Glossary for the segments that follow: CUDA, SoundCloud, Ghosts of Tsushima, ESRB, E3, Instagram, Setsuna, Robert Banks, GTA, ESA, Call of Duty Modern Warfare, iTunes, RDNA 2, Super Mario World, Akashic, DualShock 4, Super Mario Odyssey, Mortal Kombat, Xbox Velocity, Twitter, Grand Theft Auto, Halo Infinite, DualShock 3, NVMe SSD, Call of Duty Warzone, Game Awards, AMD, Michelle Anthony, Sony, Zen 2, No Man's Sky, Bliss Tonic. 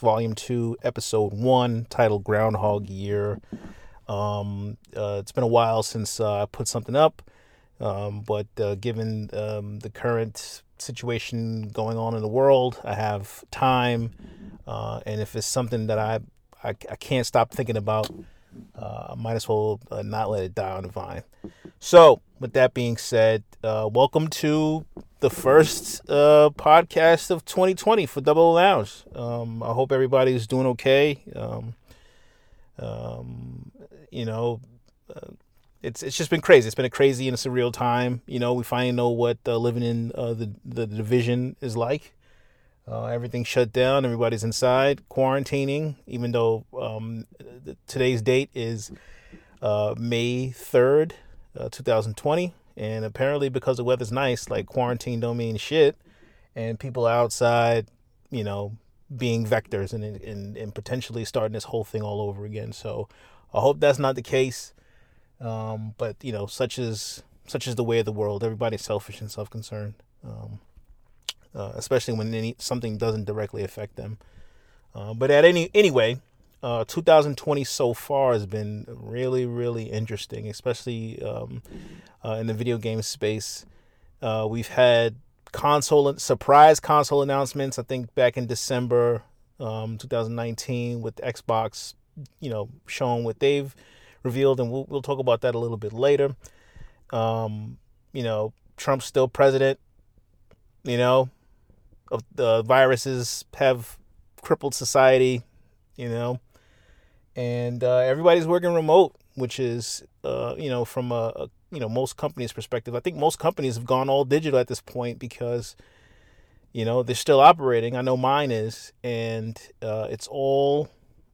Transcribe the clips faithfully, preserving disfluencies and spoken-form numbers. Volume two, Episode one, titled Groundhog Year. Um, uh, it's been a while since uh, I put something up, um, but uh, given um, the current situation going on in the world, I have time, uh, and if it's something that I, I, I can't stop thinking about, uh, I might as well uh, not let it die on the vine. So, with that being said, uh, welcome to the first uh, podcast of twenty twenty for Double O Lounge. Um, I hope everybody's doing okay. Um, um, you know, uh, it's it's just been crazy. It's been a crazy and a surreal time. You know, we finally know what uh, living in uh, the, the division is like. Uh, everything's shut down. Everybody's inside, quarantining, even though um, today's date is uh, May third. Uh, two thousand twenty, and apparently because the weather's nice, like, quarantine don't mean shit, and people are outside, you know, being vectors and and, and potentially starting this whole thing all over again. So I hope that's not the case, um, but you know, such is such is the way of the world. Everybody's selfish and self-concerned, um, uh, especially when any, something doesn't directly affect them. Uh, but at any anyway. Uh, two thousand twenty so far has been really, really interesting, especially um, uh, in the video game space. Uh, we've had console surprise console announcements. I think back in December um, twenty nineteen with Xbox, you know, showing what they've revealed, and we'll, we'll talk about that a little bit later. Um, you know, Trump's still president. You know, the viruses have crippled society. You know. And uh, everybody's working remote, which is, uh, you know, from a, a you know most companies' perspective. I think most companies have gone all digital at this point because, you know, they're still operating. I know mine is, and uh, it's all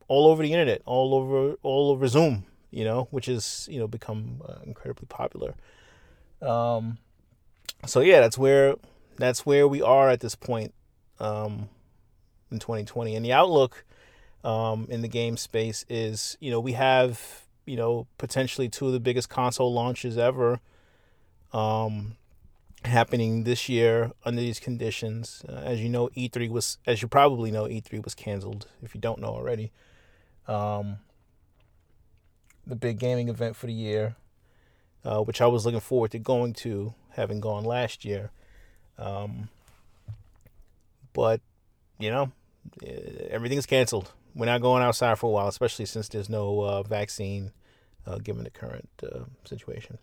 all over the internet, all over all over Zoom, you know, which is you know become uh, incredibly popular. Um, so yeah, that's where that's where we are at this point um, in twenty twenty, and the outlook. Um, in the game space is, you know, we have, you know, potentially two of the biggest console launches ever um, happening this year under these conditions. Uh, as you know, E three was, as you probably know, E three was canceled, if you don't know already. Um, the big gaming event for the year, uh, which I was looking forward to going to, having gone last year. Um, but, you know, everything's canceled. We're not going outside for a while, especially since there's no uh, vaccine, uh, given the current uh, situation.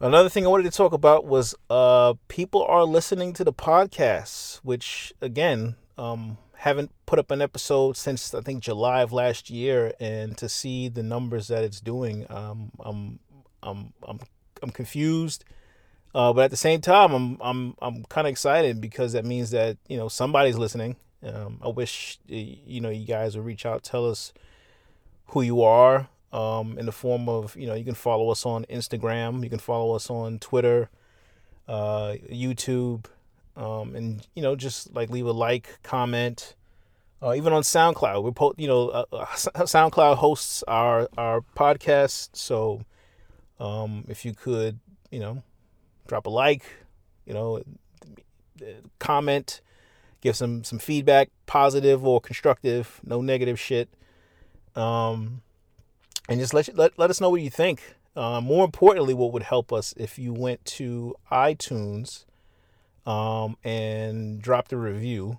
Another thing I wanted to talk about was uh, people are listening to the podcasts, which, again, um, haven't put up an episode since, I think, July of last year. And to see the numbers that it's doing, um, I'm, I'm, I'm, I'm confused. Uh, but at the same time, I'm, I'm, I'm kind of excited because that means that, you know, somebody's listening. Um, I wish, you know, you guys would reach out, tell us who you are, um, in the form of, you know, you can follow us on Instagram, you can follow us on Twitter, uh, YouTube, um, and, you know, just like leave a like, comment, uh, even on SoundCloud. We're, po- you know, uh, uh, SoundCloud hosts our, our podcast. So, um, if you could, you know, drop a like, you know, comment, give some, some feedback, positive or constructive, no negative shit. Um, and just let, you, let let us know what you think. Uh, more importantly, what would help us if you went to iTunes um, and dropped a review.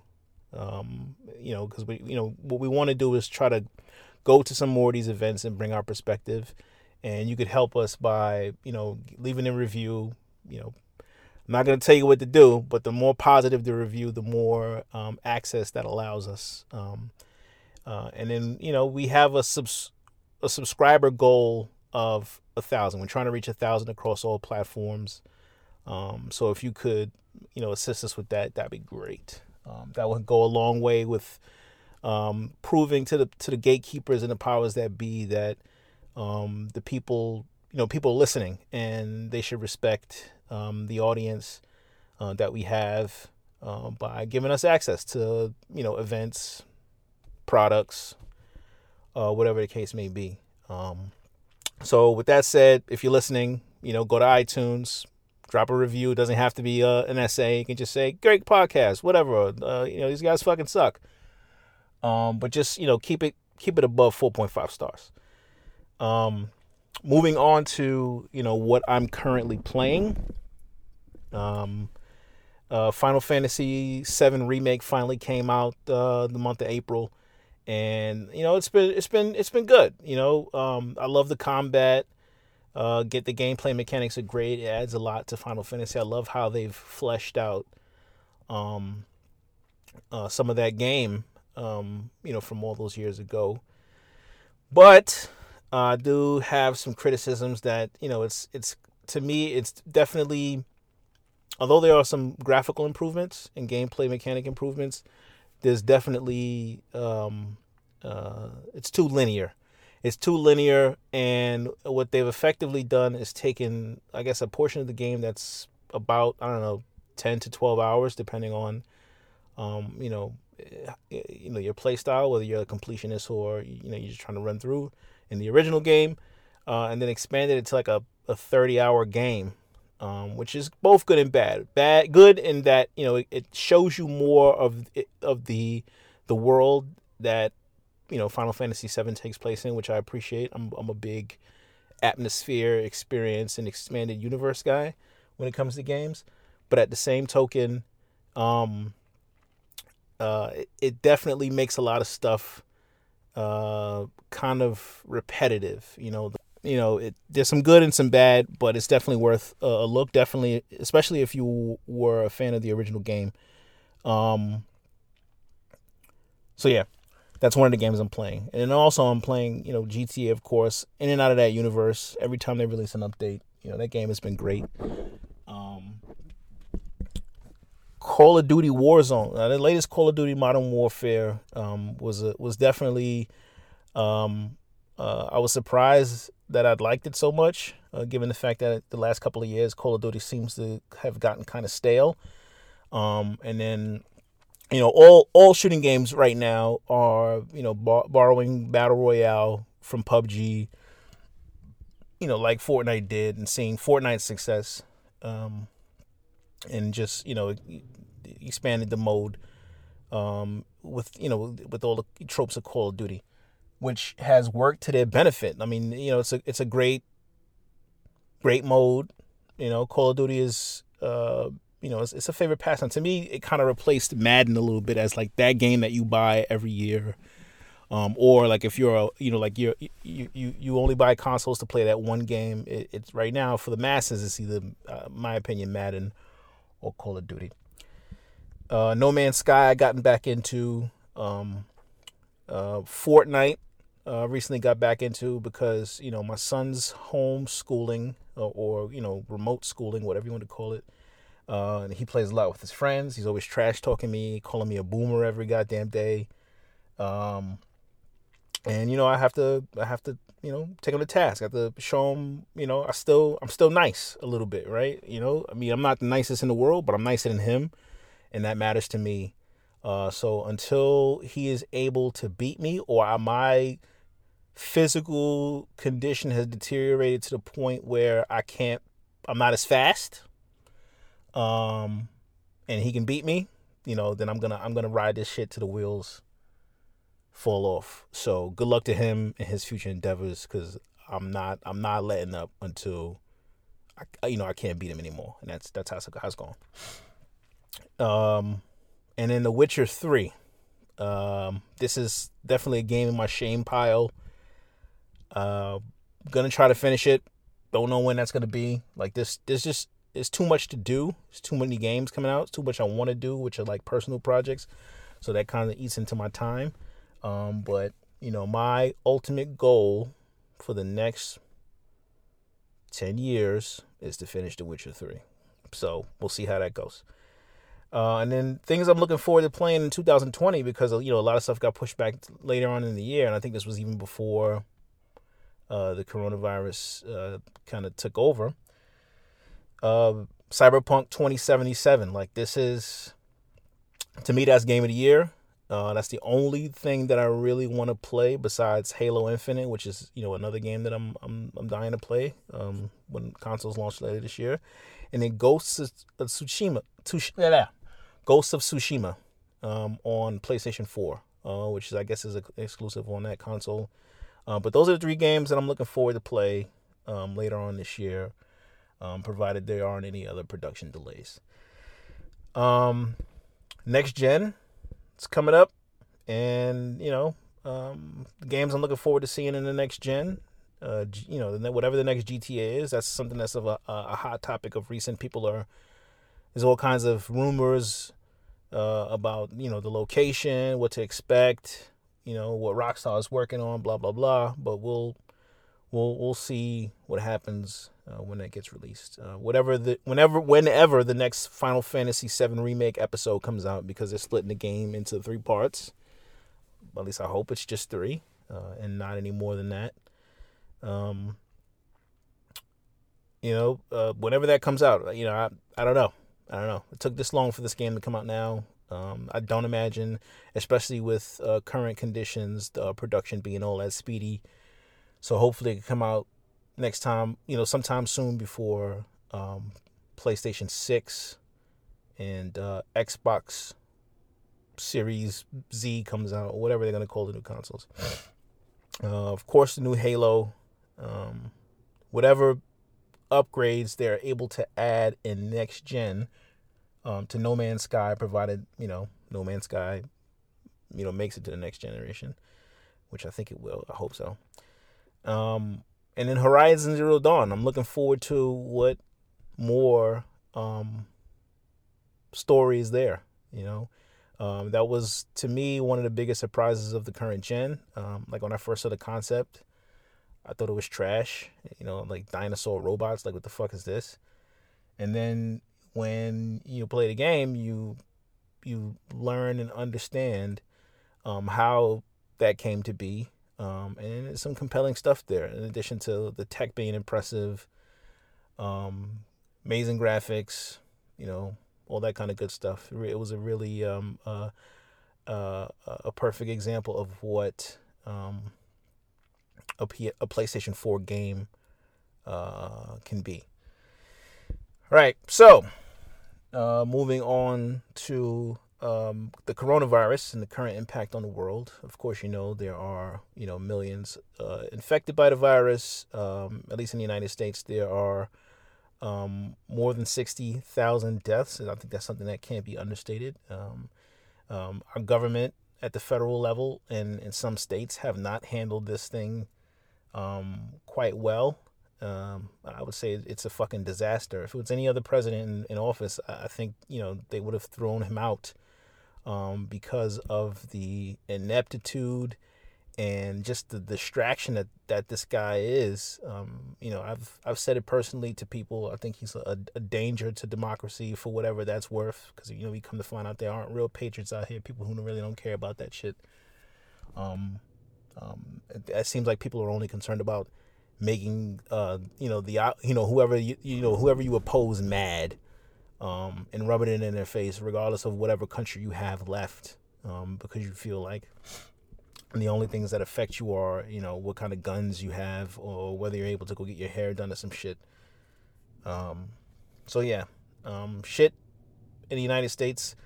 Um, you know, because we you know what we want to do is try to go to some more of these events and bring our perspective. And you could help us by you know leaving a review. You know, I'm not going to tell you what to do, but the more positive the review, the more um, access that allows us. Um, uh, and then, you know, we have a subs- a subscriber goal of a thousand. We're trying to reach a thousand across all platforms. Um, so if you could, you know, assist us with that, that'd be great. Um, that would go a long way with um, proving to the to the gatekeepers and the powers that be that um, the people, you know, people are listening, and they should respect Um, the audience uh, that we have uh, by giving us access to, you know, events, products, uh, whatever the case may be. Um, so with that said, if you're listening, you know, go to iTunes, drop a review. It doesn't have to be uh, an essay. You can just say, great podcast, whatever. Uh, you know, these guys fucking suck. Um, but just, you know, keep it keep it above four point five stars. Um, moving on to, you know, what I'm currently playing. Um, uh, Final Fantasy seven Remake finally came out uh, the month of April, and you know it's been it's been it's been good. You know, um, I love the combat. Uh, get the gameplay mechanics are great. It adds a lot to Final Fantasy. I love how they've fleshed out um, uh, some of that game. Um, you know, from all those years ago. But uh, I do have some criticisms that, you know, it's it's to me it's definitely, although there are some graphical improvements and gameplay mechanic improvements, there's definitely um, uh, it's too linear. It's too linear, and what they've effectively done is taken, I guess, a portion of the game that's about, I don't know, ten to twelve hours, depending on, um, you know, you know, your play style, whether you're a completionist or, you know, you're just trying to run through in the original game, uh, and then expanded it to like a, a thirty hour game, um, which is both good and bad. Bad, good in that, you know, it, it shows you more of of the the world that, you know, Final Fantasy seven takes place in, which I appreciate. I'm I'm a big atmosphere, experience, and expanded universe guy when it comes to games. But at the same token, um, uh, it, it definitely makes a lot of stuff uh, kind of repetitive. You know, you know, it, there's some good and some bad, but it's definitely worth a, a look. Definitely, especially if you were a fan of the original game. Um, so yeah. That's one of the games I'm playing. And then also I'm playing, you know, G T A, of course, in and out of that universe. Every time they release an update, you know, that game has been great. Um, Call of Duty Warzone. Now, the latest Call of Duty Modern Warfare um, was a, was definitely, um, uh, I was surprised that I'd liked it so much, uh, given the fact that the last couple of years, Call of Duty seems to have gotten kind of stale. Um, and then... You know, all, all shooting games right now are, you know, bar- borrowing Battle Royale from P U B G, you know, like Fortnite did, and seeing Fortnite's success um, and just, you know, expanded the mode um, with, you know, with all the tropes of Call of Duty, which has worked to their benefit. I mean, you know, it's a, it's a great, great mode. You know, Call of Duty is... Uh, You know, it's, it's a favorite pastime. To me, it kind of replaced Madden a little bit as like that game that you buy every year, um, or like if you're a, you know, like you're you you you only buy consoles to play that one game. It, it's right now for the masses. It's either, uh, my opinion, Madden or Call of Duty. Uh, No Man's Sky, I gotten back into. Um, uh, Fortnite, uh, recently got back into because you know my son's homeschooling or, or you know remote schooling, whatever you want to call it. Uh, and he plays a lot with his friends. He's always trash talking me, calling me a boomer every goddamn day. Um, and you know, I have to, I have to, you know, take him to task. I have to show him, you know, I still, I'm still nice a little bit, right? You know, I mean, I'm not the nicest in the world, but I'm nicer than him, and that matters to me. Uh, so until he is able to beat me, or my physical condition has deteriorated to the point where I can't, I'm not as fast. Um, and he can beat me, you know, then I'm going to, I'm going to ride this shit to the wheels fall off. So good luck to him and his future endeavors. Cause I'm not, I'm not letting up until I, you know, I can't beat him anymore. And that's, that's how, how it's going. Um, and then The Witcher three, um, this is definitely a game in my shame pile. Uh, going to try to finish it. Don't know when that's going to be. Like this, this just, it's too much to do. It's too many games coming out. It's too much I want to do, which are like personal projects. So that kind of eats into my time. Um, but, you know, my ultimate goal for the next ten years is to finish The Witcher three. So we'll see how that goes. Uh, and then things I'm looking forward to playing in two thousand twenty because, you know, a lot of stuff got pushed back later on in the year. And I think this was even before uh, the coronavirus uh, kind of took over. Uh, Cyberpunk twenty seventy-seven, like this is, to me, that's game of the year. Uh, that's the only thing that I really want to play besides Halo Infinite, which is, you know, another game that I'm I'm I'm dying to play um, when consoles launch later this year. And then Ghosts of Tsushima, Tsush- Ghosts of Tsushima um, on PlayStation four. uh, which is, I guess is a, exclusive on that console. Uh, but those are the three games that I'm looking forward to play um, later on this year, um, provided there aren't any other production delays. Um, next gen, it's coming up, and you know, um, the games I'm looking forward to seeing in the next gen. Uh, you know, whatever the next G T A is, that's something that's of a, a hot topic of recent. People are, there's all kinds of rumors uh, about, you know, the location, what to expect, you know, what Rockstar is working on, blah, blah, blah. But we'll we'll we'll see what happens uh, when that gets released. Uh, whatever the whenever whenever the next Final Fantasy seven Remake episode comes out, because they're splitting the game into three parts. At least I hope it's just three uh, and not any more than that. Um, you know, uh, whenever that comes out, you know, I, I don't know. I don't know. It took this long for this game to come out now. Um, I don't imagine, especially with, uh, current conditions, the uh, production being all that speedy. So hopefully it can come out next time, you know, sometime soon before, um, PlayStation six and, uh, Xbox Series Z comes out, or whatever they're going to call the new consoles. Uh, of course, the new Halo. Um, whatever upgrades they're able to add in next gen um, to No Man's Sky, provided, you know, No Man's Sky, you know, makes it to the next generation, which I think it will. I hope so. Um, and then Horizon Zero Dawn. I'm looking forward to what more um, stories there, you know. Um, that was, to me, one of the biggest surprises of the current gen. Um, like, when I first saw the concept, I thought it was trash. You know, like dinosaur robots. Like, what the fuck is this? And then when you play the game, you you learn and understand um, how that came to be. Um, and there's some compelling stuff there, in addition to the tech being impressive, um, amazing graphics, you know, all that kind of good stuff. It was a really um, uh, uh, a perfect example of what um, a, P- a PlayStation four game uh, can be. All right, so uh, moving on to um, the coronavirus and the current impact on the world. Of course, you know, there are, you know, millions uh, infected by the virus. Um, at least in the United States, there are Um, more than sixty thousand deaths, and I think that's something that can't be understated. Um, um, our government at the federal level and in some states have not handled this thing um, quite well. Um, I would say it's a fucking disaster. If it was any other president in, in office, I think, you know, they would have thrown him out um, because of the ineptitude and just the distraction that, that this guy is. Um, you know, I've I've said it personally to people. I think he's a, a danger to democracy, for whatever that's worth. Because, you know, we come to find out there aren't real patriots out here, people who really don't care about that shit. Um, um, it, it seems like people are only concerned about making, uh, you know, the you know whoever you, you know whoever you oppose mad, um, and rubbing it in their face, regardless of whatever country you have left, um, because you feel like. And the only things that affect you are, you know, what kind of guns you have, or whether you're able to go get your hair done or some shit. Um, so, yeah, um, shit in the United States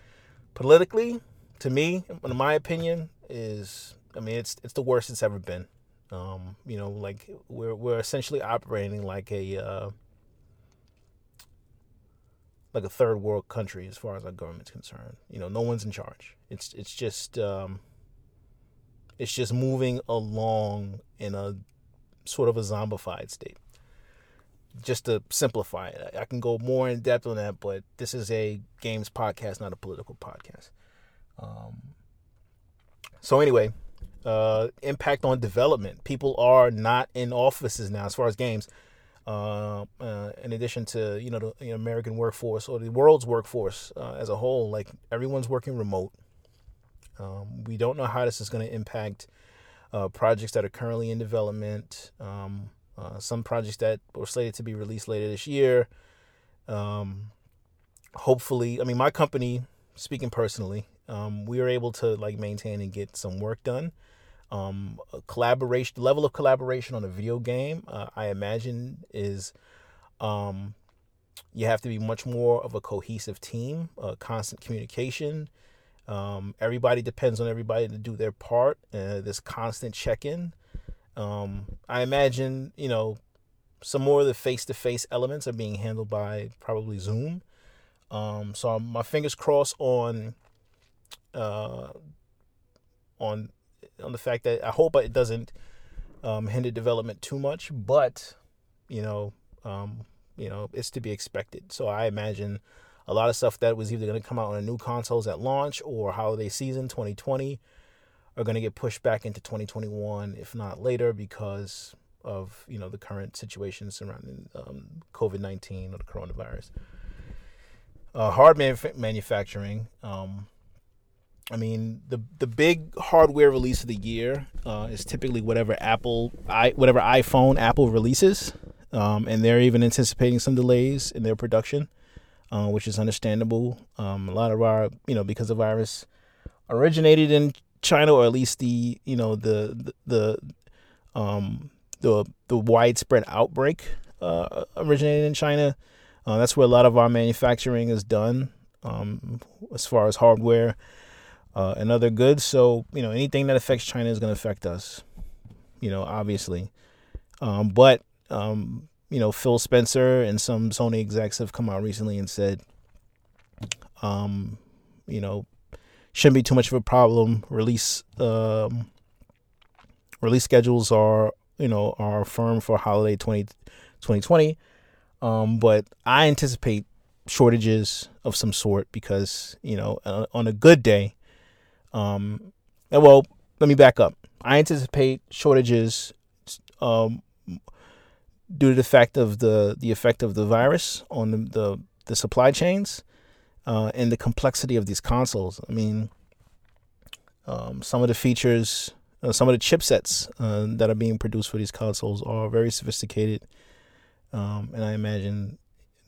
politically, to me, in my opinion, is, I mean, it's it's the worst it's ever been. Um, you know, like, we're we're essentially operating like a uh, like a third world country as far as our government's concerned. You know, no one's in charge. It's, it's just... Um, It's just moving along in a sort of a zombified state. Just to simplify it. I can go more in depth on that, but this is a games podcast, not a political podcast. Um, so anyway, uh, impact on development. People are not in offices now as far as games. Uh, uh, in addition to, you know, the you know, American workforce, or the world's workforce uh, as a whole, like, everyone's working remote. Um, we don't know how this is going to impact uh, projects that are currently in development. Um, uh, some projects that were slated to be released later this year. Um, hopefully, I mean, my company, speaking personally, um, we were able to like maintain and get some work done. Um, collaboration, level of collaboration on a video game, uh, I imagine, is um, you have to be much more of a cohesive team, uh, constant communication. Um, everybody depends on everybody to do their part. Uh, there's constant check-in. Um, I imagine, you know, some more of the face-to-face elements are being handled by probably Zoom. Um, so I'm, my fingers crossed on, uh, on, on the fact that I hope it doesn't um, hinder development too much. But you know, um, you know, it's to be expected. So I imagine a lot of stuff that was either going to come out on new consoles at launch or holiday season twenty twenty are going to get pushed back into twenty twenty-one, if not later, because of, you know, the current situation surrounding um, covid nineteen or the coronavirus. Uh, hard manuf- manufacturing. Um, I mean, the the big hardware release of the year uh, is typically whatever Apple, I, whatever iPhone Apple releases, um, and they're even anticipating some delays in their production, uh, which is understandable. Um, a lot of our, you know, because the virus originated in China, or at least the, you know, the the the um, the, the widespread outbreak uh, originated in China. Uh, that's where a lot of our manufacturing is done, um, as far as hardware uh, and other goods. So, you know, anything that affects China is going to affect us, you know, obviously. Um, but, um, you know, Phil Spencer and some Sony execs have come out recently and said, um, you know, shouldn't be too much of a problem. Release um, release schedules are, you know, are firm for holiday twenty twenty. Um, but I anticipate shortages of some sort because, you know, uh, on a good day, um, and well, let me back up. I anticipate shortages um, due to the fact of the, the effect of the virus on the, the, the supply chains uh, and the complexity of these consoles. I mean, um, some of the features, uh, some of the chipsets uh, that are being produced for these consoles are very sophisticated. Um, and I imagine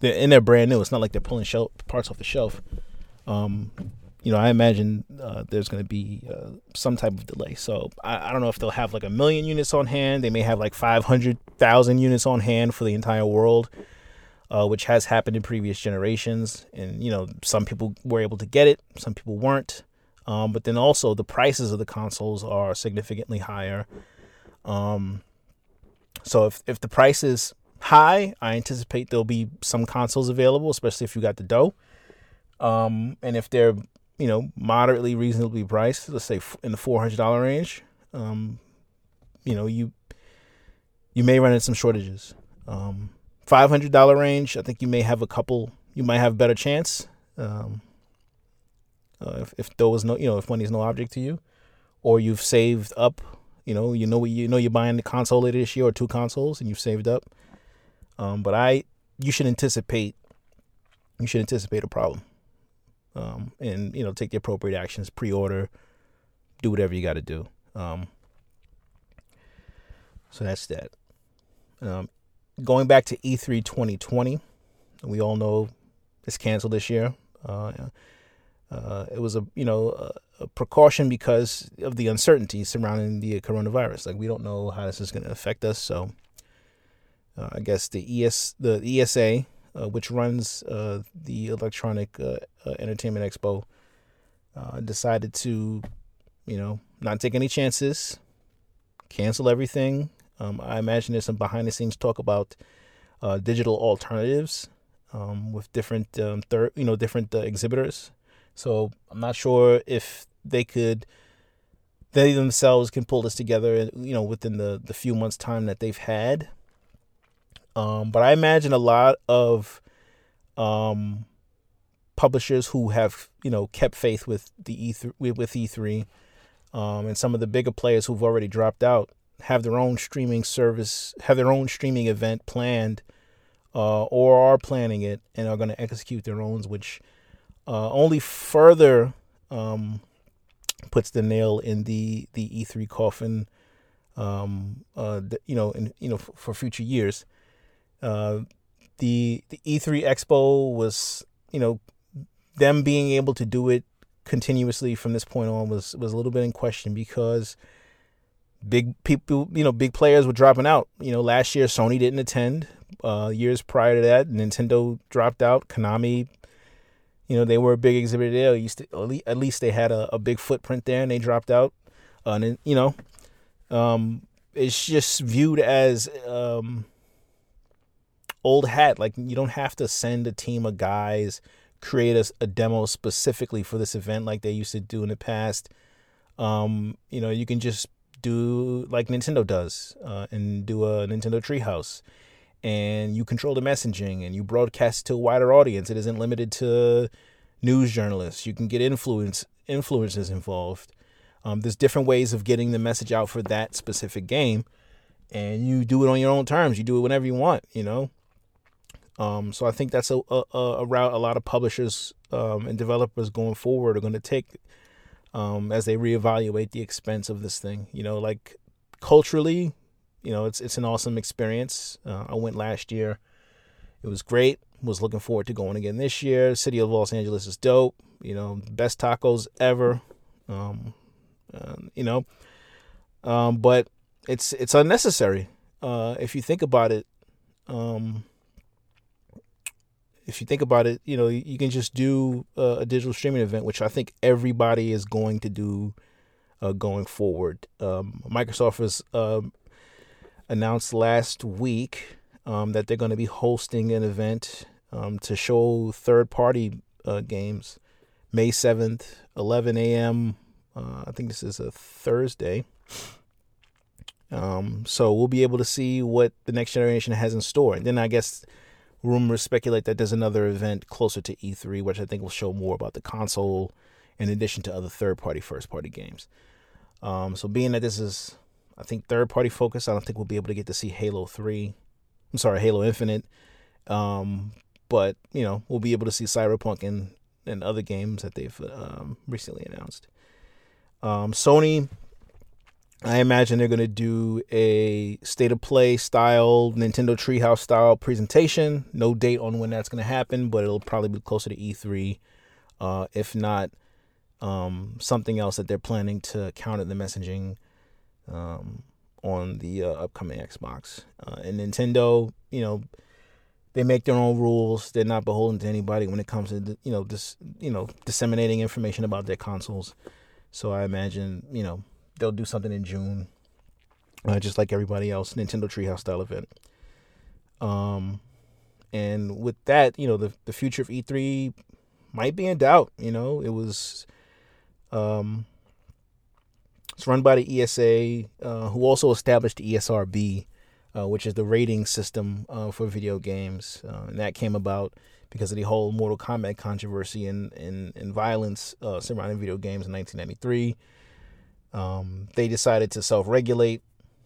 they're, and they're brand new. It's not like they're pulling shel- parts off the shelf. Um, you know, I imagine uh, there's going to be uh, some type of delay. So I, I don't know if they'll have like a million units on hand. They may have like five hundred thousand units on hand for the entire world, uh, which has happened in previous generations. And, you know, some people were able to get it. Some people weren't. Um, but then also the prices of the consoles are significantly higher. Um, so if, if the prices high, I anticipate there'll be some consoles available, especially if you got the dough. Um, and if they're, you know, moderately reasonably priced, let's say in the four hundred dollars range, um, you know, you you may run into some shortages. Um, five hundred dollars range, I think you may have a couple, you might have a better chance um, uh, if, if there was no, you know, if money's no object to you, or you've saved up, you know, you know, you know you're buying the console later this year or two consoles and you've saved up. Um, but I, you should anticipate, you should anticipate a problem, um, and, you know, take the appropriate actions, pre-order, do whatever you got to do. Um, so that's that. Um, going back to E three twenty twenty, we all know it's canceled this year. Uh, uh, it was a, you know, a, a precaution because of the uncertainty surrounding the coronavirus. Like, we don't know how this is going to affect us. So. Uh, I guess the E S, the E S A, uh, which runs uh, the Electronic uh, uh, Entertainment Expo, uh, decided to, you know, not take any chances, cancel everything. Um, I imagine there's some behind-the-scenes talk about uh, digital alternatives um, with different, um, thir- you know, different uh, exhibitors. So I'm not sure if they could. They themselves can pull this together, you know, within the, the few months' time that they've had. Um, but I imagine a lot of um, publishers who have, you know, kept faith with the E three, with E three, um, and some of the bigger players who've already dropped out have their own streaming service, have their own streaming event planned, uh, or are planning it and are going to execute their own, which uh, only further um, puts the nail in the, the E three coffin, um, uh, you know, in, you know, f- for future years. Uh, the the E three Expo was, you know, them being able to do it continuously from this point on was, was a little bit in question because big people, you know, big players were dropping out. You know, last year Sony didn't attend. Uh, years prior to that, Nintendo dropped out. Konami, you know, they were a big exhibitor there. Used to, at least they had a, a big footprint there, and they dropped out. Uh, and, you know, um, it's just viewed as um, old hat. Like, you don't have to send a team of guys, create a, a demo specifically for this event like they used to do in the past. Um, you know, you can just do like Nintendo does uh, and do a Nintendo Treehouse. And you control the messaging, and you broadcast to a wider audience. It isn't limited to news journalists. You can get influence influencers involved. Um, there's different ways of getting the message out for that specific game, and you do it on your own terms. You do it whenever you want, you know. Um, so I think that's a, a, a route a lot of publishers um, and developers going forward are going to take um, as they reevaluate the expense of this thing. You know, like culturally. You know, it's it's an awesome experience. Uh, I went last year. It was great. Was looking forward to going again this year. City of Los Angeles is dope. You know, best tacos ever. Um, uh, you know, um, but it's it's unnecessary uh, if you think about it. Um, if you think about it, you know, you can just do a, a digital streaming event, which I think everybody is going to do uh, going forward. Um, Microsoft is. Uh, announced last week um, that they're going to be hosting an event um, to show third-party uh, games May seventh, eleven a.m. Uh, I think this is a Thursday. Um, so we'll be able to see what the next generation has in store. And then I guess rumors speculate that there's another event closer to E three, which I think will show more about the console in addition to other third-party, first-party games. Um, so being that this is... I think third-party focus, I don't think we'll be able to get to see Halo three. I'm sorry, Halo Infinite. Um, but, you know, we'll be able to see Cyberpunk and, and other games that they've um, recently announced. Um, Sony, I imagine they're going to do a state-of-play style, Nintendo Treehouse style presentation. No date on when that's going to happen, but it'll probably be closer to E three. Uh, if not, um, something else that they're planning to counter the messaging Um, on the uh, upcoming Xbox. Uh, and Nintendo, you know, they make their own rules. They're not beholden to anybody when it comes to, you know, dis- you know, disseminating information about their consoles. So I imagine, you know, they'll do something in June, uh, just like everybody else, Nintendo Treehouse style event. Um, and with that, you know, the, the future of E three might be in doubt. You know, it was... Um, It's run by the E S A, uh, who also established the E S R B, uh, which is the rating system uh, for video games. Uh, and that came about because of the whole Mortal Kombat controversy and, and, and violence uh, surrounding video games in nineteen ninety-three. Um, they decided to self-regulate,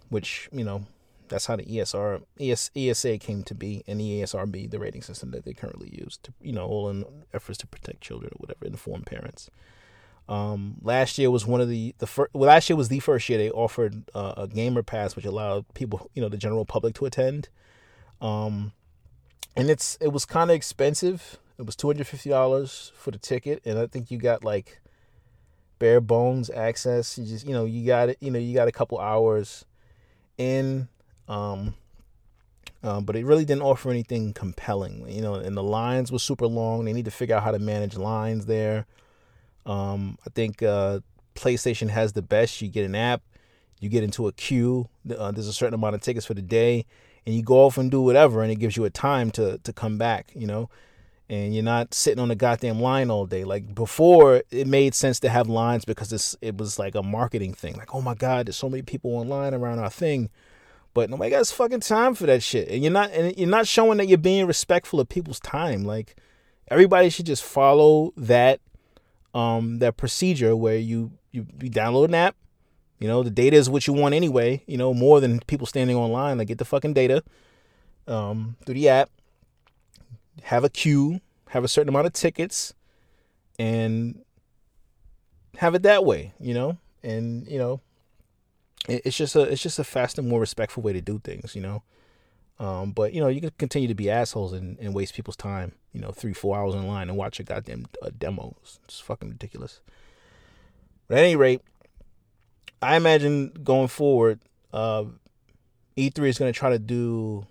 which, you know, that's how the E S R, E S, E S A came to be, and the E S R B, the rating system that they currently use, to, you know, all in efforts to protect children or whatever, inform parents. Um, last year was one of the, the first, well, last year was the first year they offered uh, a gamer pass, which allowed people, you know, the general public to attend. Um, and it's, it was kind of expensive. It was two hundred fifty dollars for the ticket. And I think you got like bare bones access. You just, you know, you got it, you know, you got a couple hours in, um, uh, but it really didn't offer anything compelling, you know, and the lines were super long. They need to figure out how to manage lines there. Um, I think uh, PlayStation has the best. You get an app, you get into a queue. Uh, there's a certain amount of tickets for the day, and you go off and do whatever, and it gives you a time to to come back, you know. And you're not sitting on the goddamn line all day. Like before, it made sense to have lines because it's, it was like a marketing thing. Like, oh my God, there's so many people online around our thing, but nobody got fucking time for that shit. And you're not, and you're not showing that you're being respectful of people's time. Like everybody should just follow that. Um, that procedure where you, you, you download an app, you know, the data is what you want anyway, you know, more than people standing online. Like, get the fucking data um, through the app, have a queue, have a certain amount of tickets, and have it that way, you know. And, you know, it, it's just a it's just a faster, more respectful way to do things, you know. Um, but, you know, you can continue to be assholes and, and waste people's time, you know, three, four hours in line and watch a goddamn uh, demo. It's fucking ridiculous. But at any rate, I imagine going forward, uh, E three is going to try to do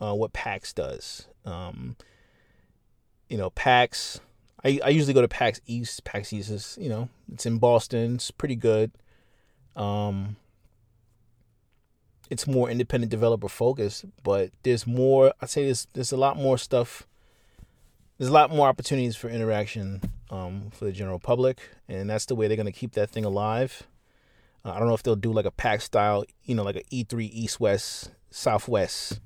uh, what PAX does. Um, you know, PAX, I, I usually go to PAX East. PAX East is, you know, it's in Boston. It's pretty good. Um, it's more independent developer focused, but there's more, I'd say there's, there's a lot more stuff. There's a lot more opportunities for interaction um, for the general public, and that's the way they're going to keep that thing alive. Uh, I don't know if they'll do like a PAX style, you know, like an E three East-West, Southwest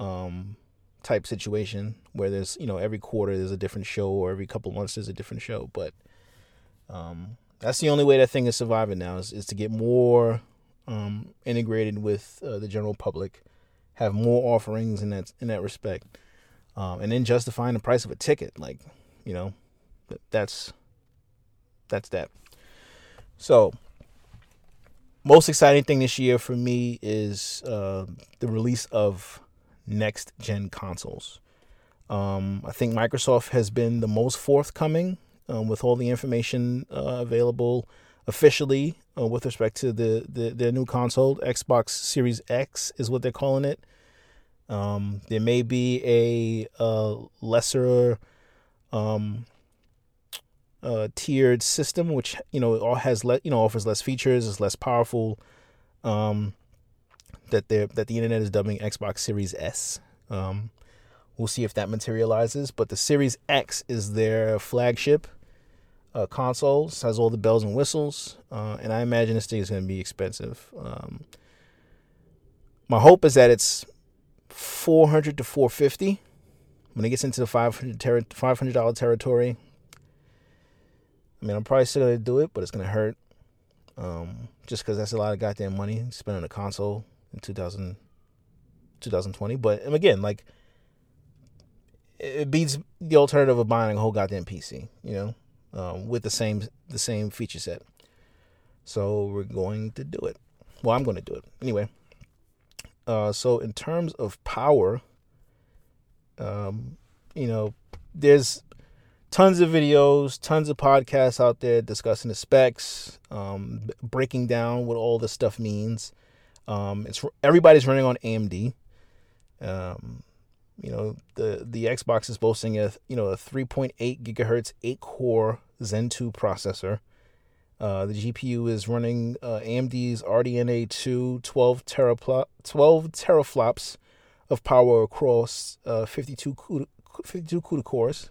um, type situation where there's, you know, every quarter there's a different show, or every couple months there's a different show. But um, that's the only way that thing is surviving now, is, is to get more um, integrated with uh, the general public, have more offerings in that in that respect, um, and then justifying the price of a ticket. Like, you know, that's that's that. So. Most exciting thing this year for me is uh, the release of next-gen consoles. Um, I think Microsoft has been the most forthcoming um, with all the information uh, available officially uh, with respect to the, the their new console. Xbox Series X is what they're calling it. Um, there may be a, a lesser um, Uh, tiered system, which, you know, all has le- you know offers less features, is less powerful. Um, that they that the internet is dubbing Xbox Series S. Um, we'll see if that materializes. But the Series X is their flagship uh, console. It has all the bells and whistles, uh, and I imagine this thing is going to be expensive. Um, my hope is that it's four hundred to four fifty. When it gets into the five hundred dollars territory. I mean, I'm probably still going to do it, but it's going to hurt um, just because that's a lot of goddamn money spent on a console in two thousand, twenty twenty. But again, like, it beats the alternative of buying a whole goddamn P C, you know, um, with the same the same feature set. So we're going to do it. Well, I'm going to do it. Anyway, uh, so in terms of power, um, you know, there's tons of videos, tons of podcasts out there discussing the specs, um, b- breaking down what all this stuff means. Um, it's everybody's running on A M D. Um, you know, the the Xbox is boasting a you know a three point eight gigahertz eight core Zen two processor. Uh, the G P U is running uh, A M D's R D N A two twelve teraflops of power across uh, fifty-two CUDA, fifty-two CUDA cores.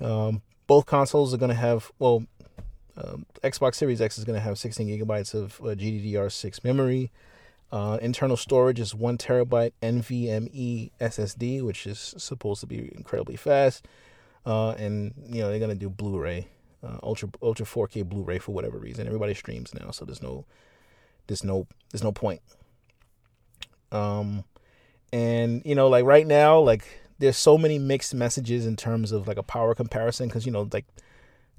Um, both consoles are going to have, well, um, Xbox Series X is going to have sixteen gigabytes of uh, G D D R six memory. Uh, internal storage is one terabyte NVMe S S D, which is supposed to be incredibly fast. Uh, and, you know, they're going to do Blu-ray, uh, ultra, ultra four K Blu-ray for whatever reason. Everybody streams now, so there's no, there's no, there's no point. Um, and, you know, like right now, like, there's so many mixed messages in terms of like a power comparison, because, you know, like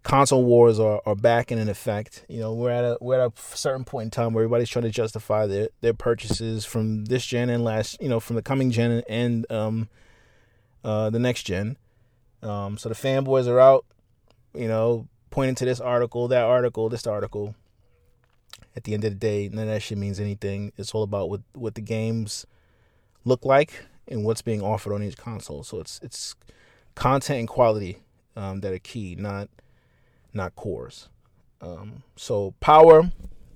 console wars are, are back and in effect. You know, we're at a we're at a certain point in time where everybody's trying to justify their, their purchases from this gen and last, you know, from the coming gen and um uh the next gen. Um, so the fanboys are out, you know, pointing to this article, that article, this article. At the end of the day, none of that shit means anything. It's all about what what the games look like and what's being offered on each console. So it's it's content and quality um, that are key, not not cores. Um, so power,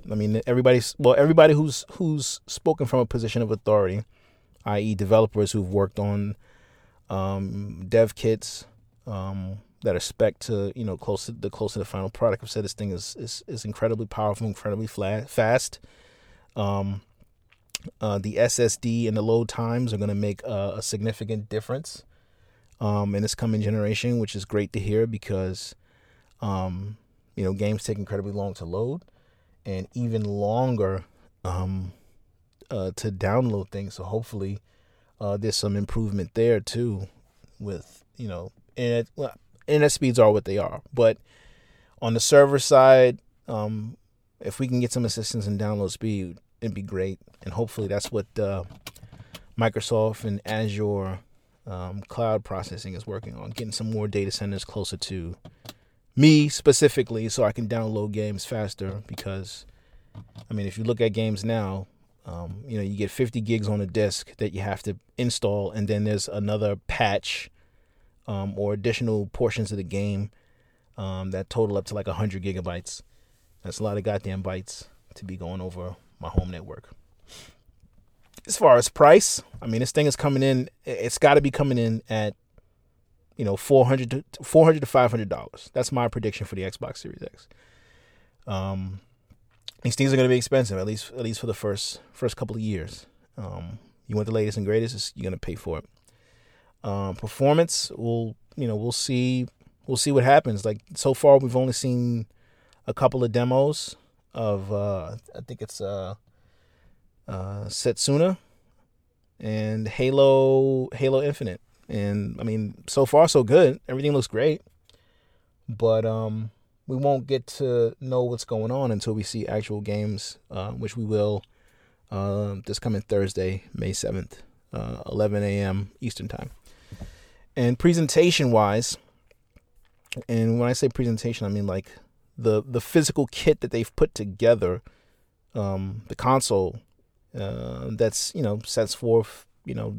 I mean, everybody's well, everybody who's who's spoken from a position of authority, that is, developers who've worked on um, dev kits um, that are spec to you know close to the close to the final product, have said this thing is is, is incredibly powerful, incredibly flat, fast. Um, Uh, the S S D and the load times are going to make uh, a significant difference um, in this coming generation, which is great to hear because, um, you know, games take incredibly long to load and even longer um, uh, to download things. So hopefully uh, there's some improvement there, too, with, you know, internet, well, internet speeds are what they are. But on the server side, um, if we can get some assistance in download speed, it'd be great, and hopefully that's what uh, Microsoft and Azure um, cloud processing is working on, getting some more data centers closer to me specifically so I can download games faster, because, I mean, if you look at games now, um, you know, you get fifty gigs on a disk that you have to install, and then there's another patch um, or additional portions of the game um, that total up to like one hundred gigabytes. That's a lot of goddamn bytes to be going over my home network. As far as price, I mean, this thing is coming in. It's got to be coming in at, you know, four hundred to five hundred dollars. That's my prediction for the Xbox Series X. Um, these things are going to be expensive, at least at least for the first first couple of years. Um, you want the latest and greatest, you're going to pay for it. Um, performance, we'll you know we'll see we'll see what happens. Like so far, we've only seen a couple of demos of uh, I think it's. Uh, Uh, Setsuna and Halo Halo Infinite, and I mean, so far so good. Everything looks great, but um, we won't get to know what's going on until we see actual games, uh, which we will uh, this coming Thursday, May seventh, uh, eleven a.m. Eastern time. And presentation wise, and when I say presentation, I mean like the the physical kit that they've put together, um, the console. Uh, that's, you know, sets forth, you know,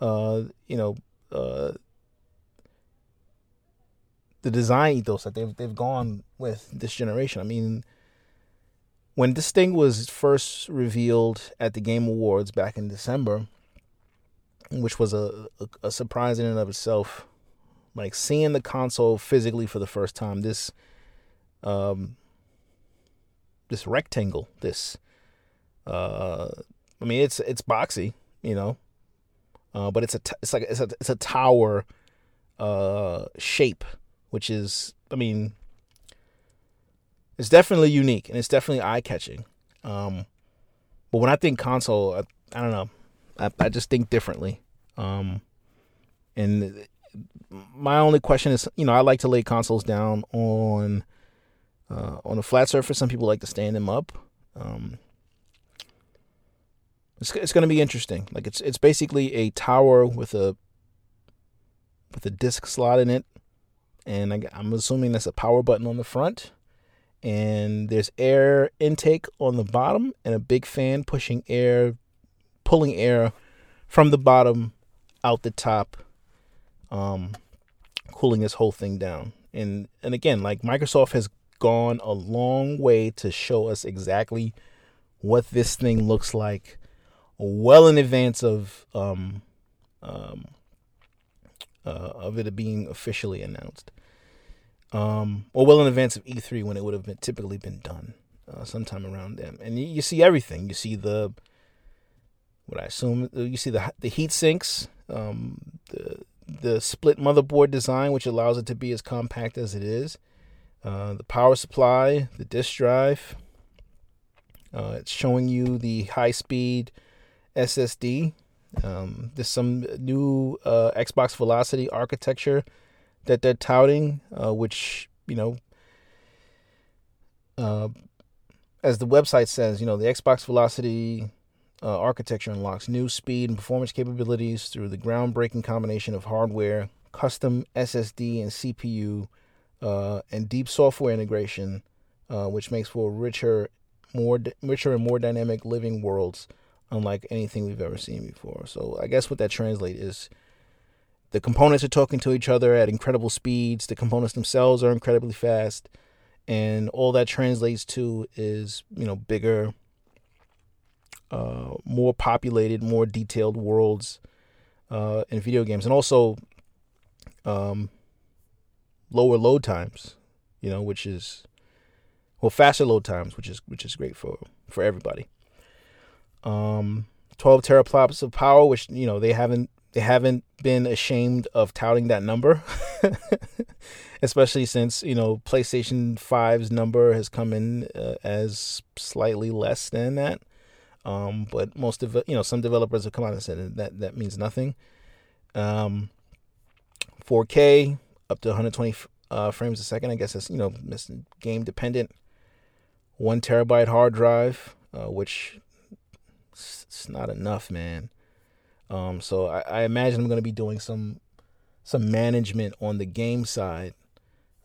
uh, you know, uh, the design ethos that they've, they've gone with this generation. I mean, when this thing was first revealed at the Game Awards back in December, which was a, a, a surprise in and of itself, like seeing the console physically for the first time, this, um, this rectangle, this, Uh, I mean, it's it's boxy, you know, uh, but it's a t- it's like it's a it's a tower uh, shape, which is I mean, it's definitely unique and it's definitely eye catching. Um, but when I think console, I, I don't know, I, I just think differently. Um, and my only question is, you know, I like to lay consoles down on uh, on a flat surface. Some people like to stand them up. Um, It's it's going to be interesting. Like it's it's basically a tower with a with a disc slot in it, and I, I'm assuming that's a power button on the front, and there's air intake on the bottom and a big fan pushing air, pulling air from the bottom out the top, um, cooling this whole thing down. And and again, like Microsoft has gone a long way to show us exactly what this thing looks like. Well in advance of um, um, uh, of it being officially announced, um, or well in advance of E three when it would have been typically been done, uh, sometime around then. And you, you see everything. You see the what I assume you see the the heat sinks, um, the the split motherboard design, which allows it to be as compact as it is, uh, the power supply, the disk drive. Uh, it's showing you the high speed S S D. Um, there's some new uh, Xbox Velocity architecture that they're touting, uh, which, you know, uh, as the website says, you know, the Xbox Velocity uh, architecture unlocks new speed and performance capabilities through the groundbreaking combination of hardware, custom S S D and C P U, uh, and deep software integration, uh, which makes for richer, more richer and more dynamic living worlds. Unlike anything we've ever seen before. So I guess what that translates is the components are talking to each other at incredible speeds. The components themselves are incredibly fast. And all that translates to is, you know, bigger, uh, more populated, more detailed worlds uh, in video games. And also um, lower load times, you know, which is, well, faster load times, which is which is great for, for everybody. Um, twelve teraflops of power, which, you know, they haven't, they haven't been ashamed of touting that number, especially since, you know, PlayStation five's number has come in uh, as slightly less than that. Um, but most of, you know, some developers have come out and said that that means nothing. Um, four K up to one hundred twenty uh, frames a second. I guess that's, you know, game dependent. One terabyte hard drive, uh, which it's not enough, man. Um, so I, I imagine I'm going to be doing some some management on the game side,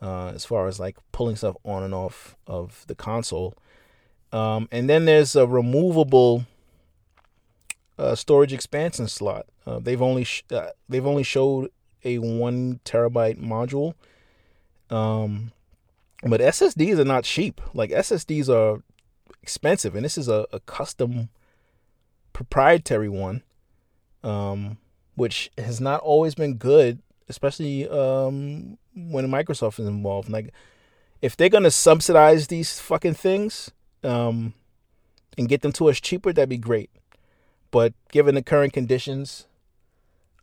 uh, as far as like pulling stuff on and off of the console. Um, and then there's a removable uh, storage expansion slot. Uh, they've only sh- uh, they've only showed a one terabyte module. Um, but S S Ds are not cheap. Like, S S Ds are expensive, and this is a, a custom proprietary one, um, which has not always been good, especially um, when Microsoft is involved. Like, if they're going to subsidize these fucking things um, and get them to us cheaper, that'd be great. But given the current conditions,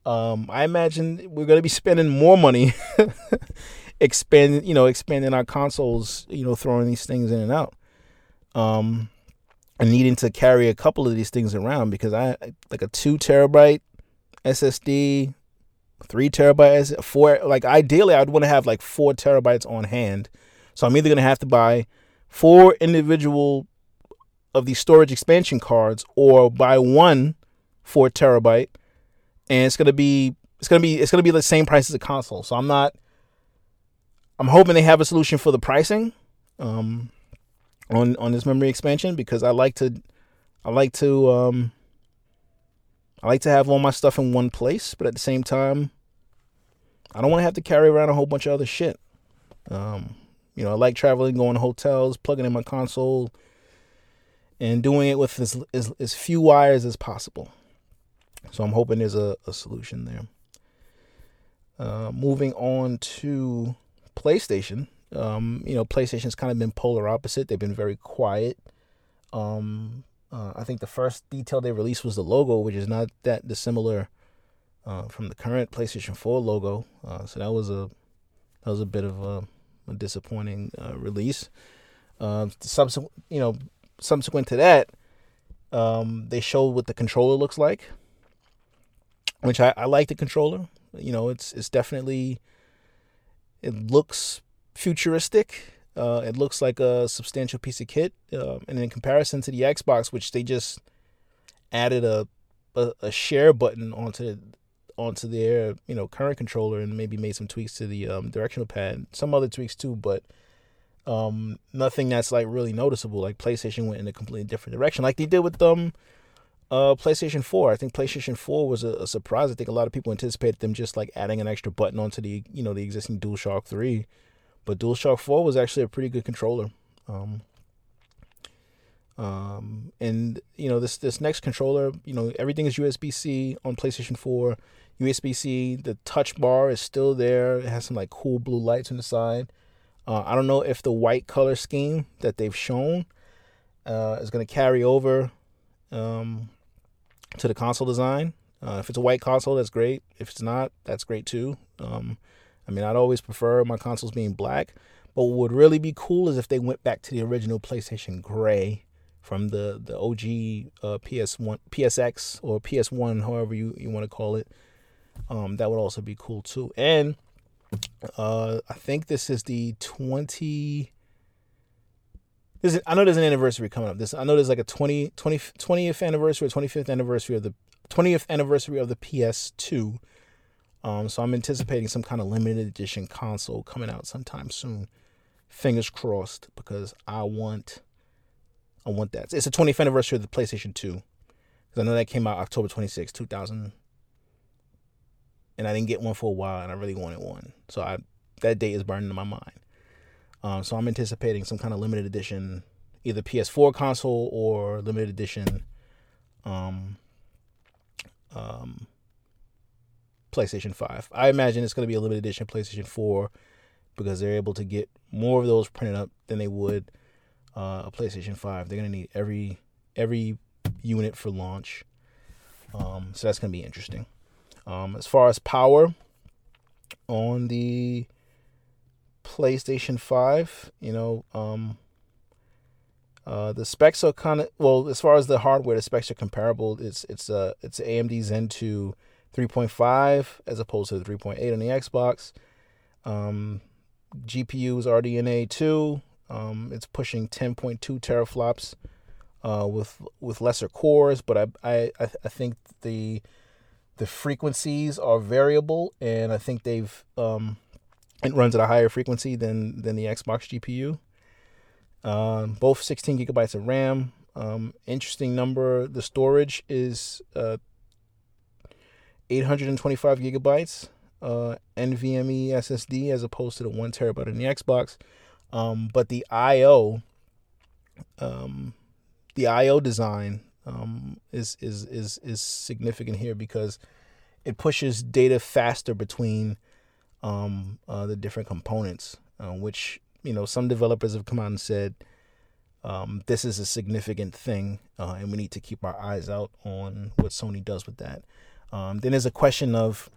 um, I imagine we're going to be spending more money expand, you know, expanding our consoles, you know, throwing these things in and out, um, and needing to carry a couple of these things around, because I like a two terabyte S S D, three terabytes, four. Like, ideally, I'd want to have like four terabytes on hand. So I'm either going to have to buy four individual of these storage expansion cards, or buy one four terabyte, and it's gonna be it's gonna be it's gonna be the same price as a console. So I'm not. I'm hoping they have a solution for the pricing, um, on on this memory expansion, because I like to, I like to, um, I like to have all my stuff in one place, but at the same time, I don't want to have to carry around a whole bunch of other shit. Um, you know, I like traveling, going to hotels, plugging in my console, and doing it with as, as, as few wires as possible. So I'm hoping there's a, a solution there. Uh, moving on to PlayStation. Um, you know, PlayStation's kind of been polar opposite. They've been very quiet. Um, uh, I think the first detail they released was the logo, which is not that dissimilar uh, from the current PlayStation four logo. Uh, so that was a that was a bit of a, a disappointing uh, release. Uh, subsequent, you know. Subsequent to that, um, they showed what the controller looks like, which I, I like the controller. You know, it's it's definitely, it looks futuristic. Uh, it looks like a substantial piece of kit. Uh, and in comparison to the Xbox, which they just added a a, a share button onto onto their, you know, current controller, and maybe made some tweaks to the um, directional pad, some other tweaks too, but Um, nothing that's like really noticeable. Like, PlayStation went in a completely different direction, like they did with um, uh, PlayStation four. I think PlayStation four was a, a surprise. I think a lot of people anticipated them just like adding an extra button onto the, you know, the existing DualShock three, but DualShock four was actually a pretty good controller. Um, um, and you know, this this next controller, you know, everything is U S B C on PlayStation four. U S B C. The touch bar is still there. It has some like cool blue lights on the side. Uh, I don't know if the white color scheme that they've shown uh, is going to carry over um, to the console design. Uh, if it's a white console, that's great. If it's not, that's great too. Um, I mean, I'd always prefer my consoles being black. But what would really be cool is if they went back to the original PlayStation gray from the, the O G uh, P S one, P S X, or P S one, however you, you want to call it. Um, that would also be cool too. And Uh, I think this is the twenty. This is, I know there's an anniversary coming up. This I know there's like a twenty, twenty, twentieth anniversary, or twenty-fifth anniversary of the twentieth anniversary of the P S two. Um, so I'm anticipating some kind of limited edition console coming out sometime soon. Fingers crossed, because I want, I want that. It's the twentieth anniversary of the PlayStation two, because I know that came out October twenty-sixth, two thousand. And I didn't get one for a while, and I really wanted one. So I, that date is burning in my mind. Um, so I'm anticipating some kind of limited edition, either P S four console or limited edition um, um, PlayStation five. I imagine it's going to be a limited edition PlayStation four, because they're able to get more of those printed up than they would uh, a PlayStation five. They're going to need every every unit for launch. Um, so that's going to be interesting. Um, as far as power on the PlayStation five, you know, um, uh, the specs are kind of, well, as far as the hardware, the specs are comparable. It's it's uh, it's A M D Zen two three point five as opposed to the three point eight on the Xbox. Um, G P U is R D N A two. Um, it's pushing ten point two teraflops uh, with with lesser cores, but I I I think the The frequencies are variable, and I think they've um, it runs at a higher frequency than than the Xbox G P U. Uh, both sixteen gigabytes of RAM. Um, interesting number. The storage is uh, eight hundred twenty-five gigabytes. uh, NVMe S S D as opposed to the one terabyte in the Xbox. Um, but the I O, um, the I O design um, is, is is is significant here because it pushes data faster between um, uh, the different components, uh, which, you know, some developers have come out and said, um, this is a significant thing, uh, and we need to keep our eyes out on what Sony does with that. Um, then there's a question of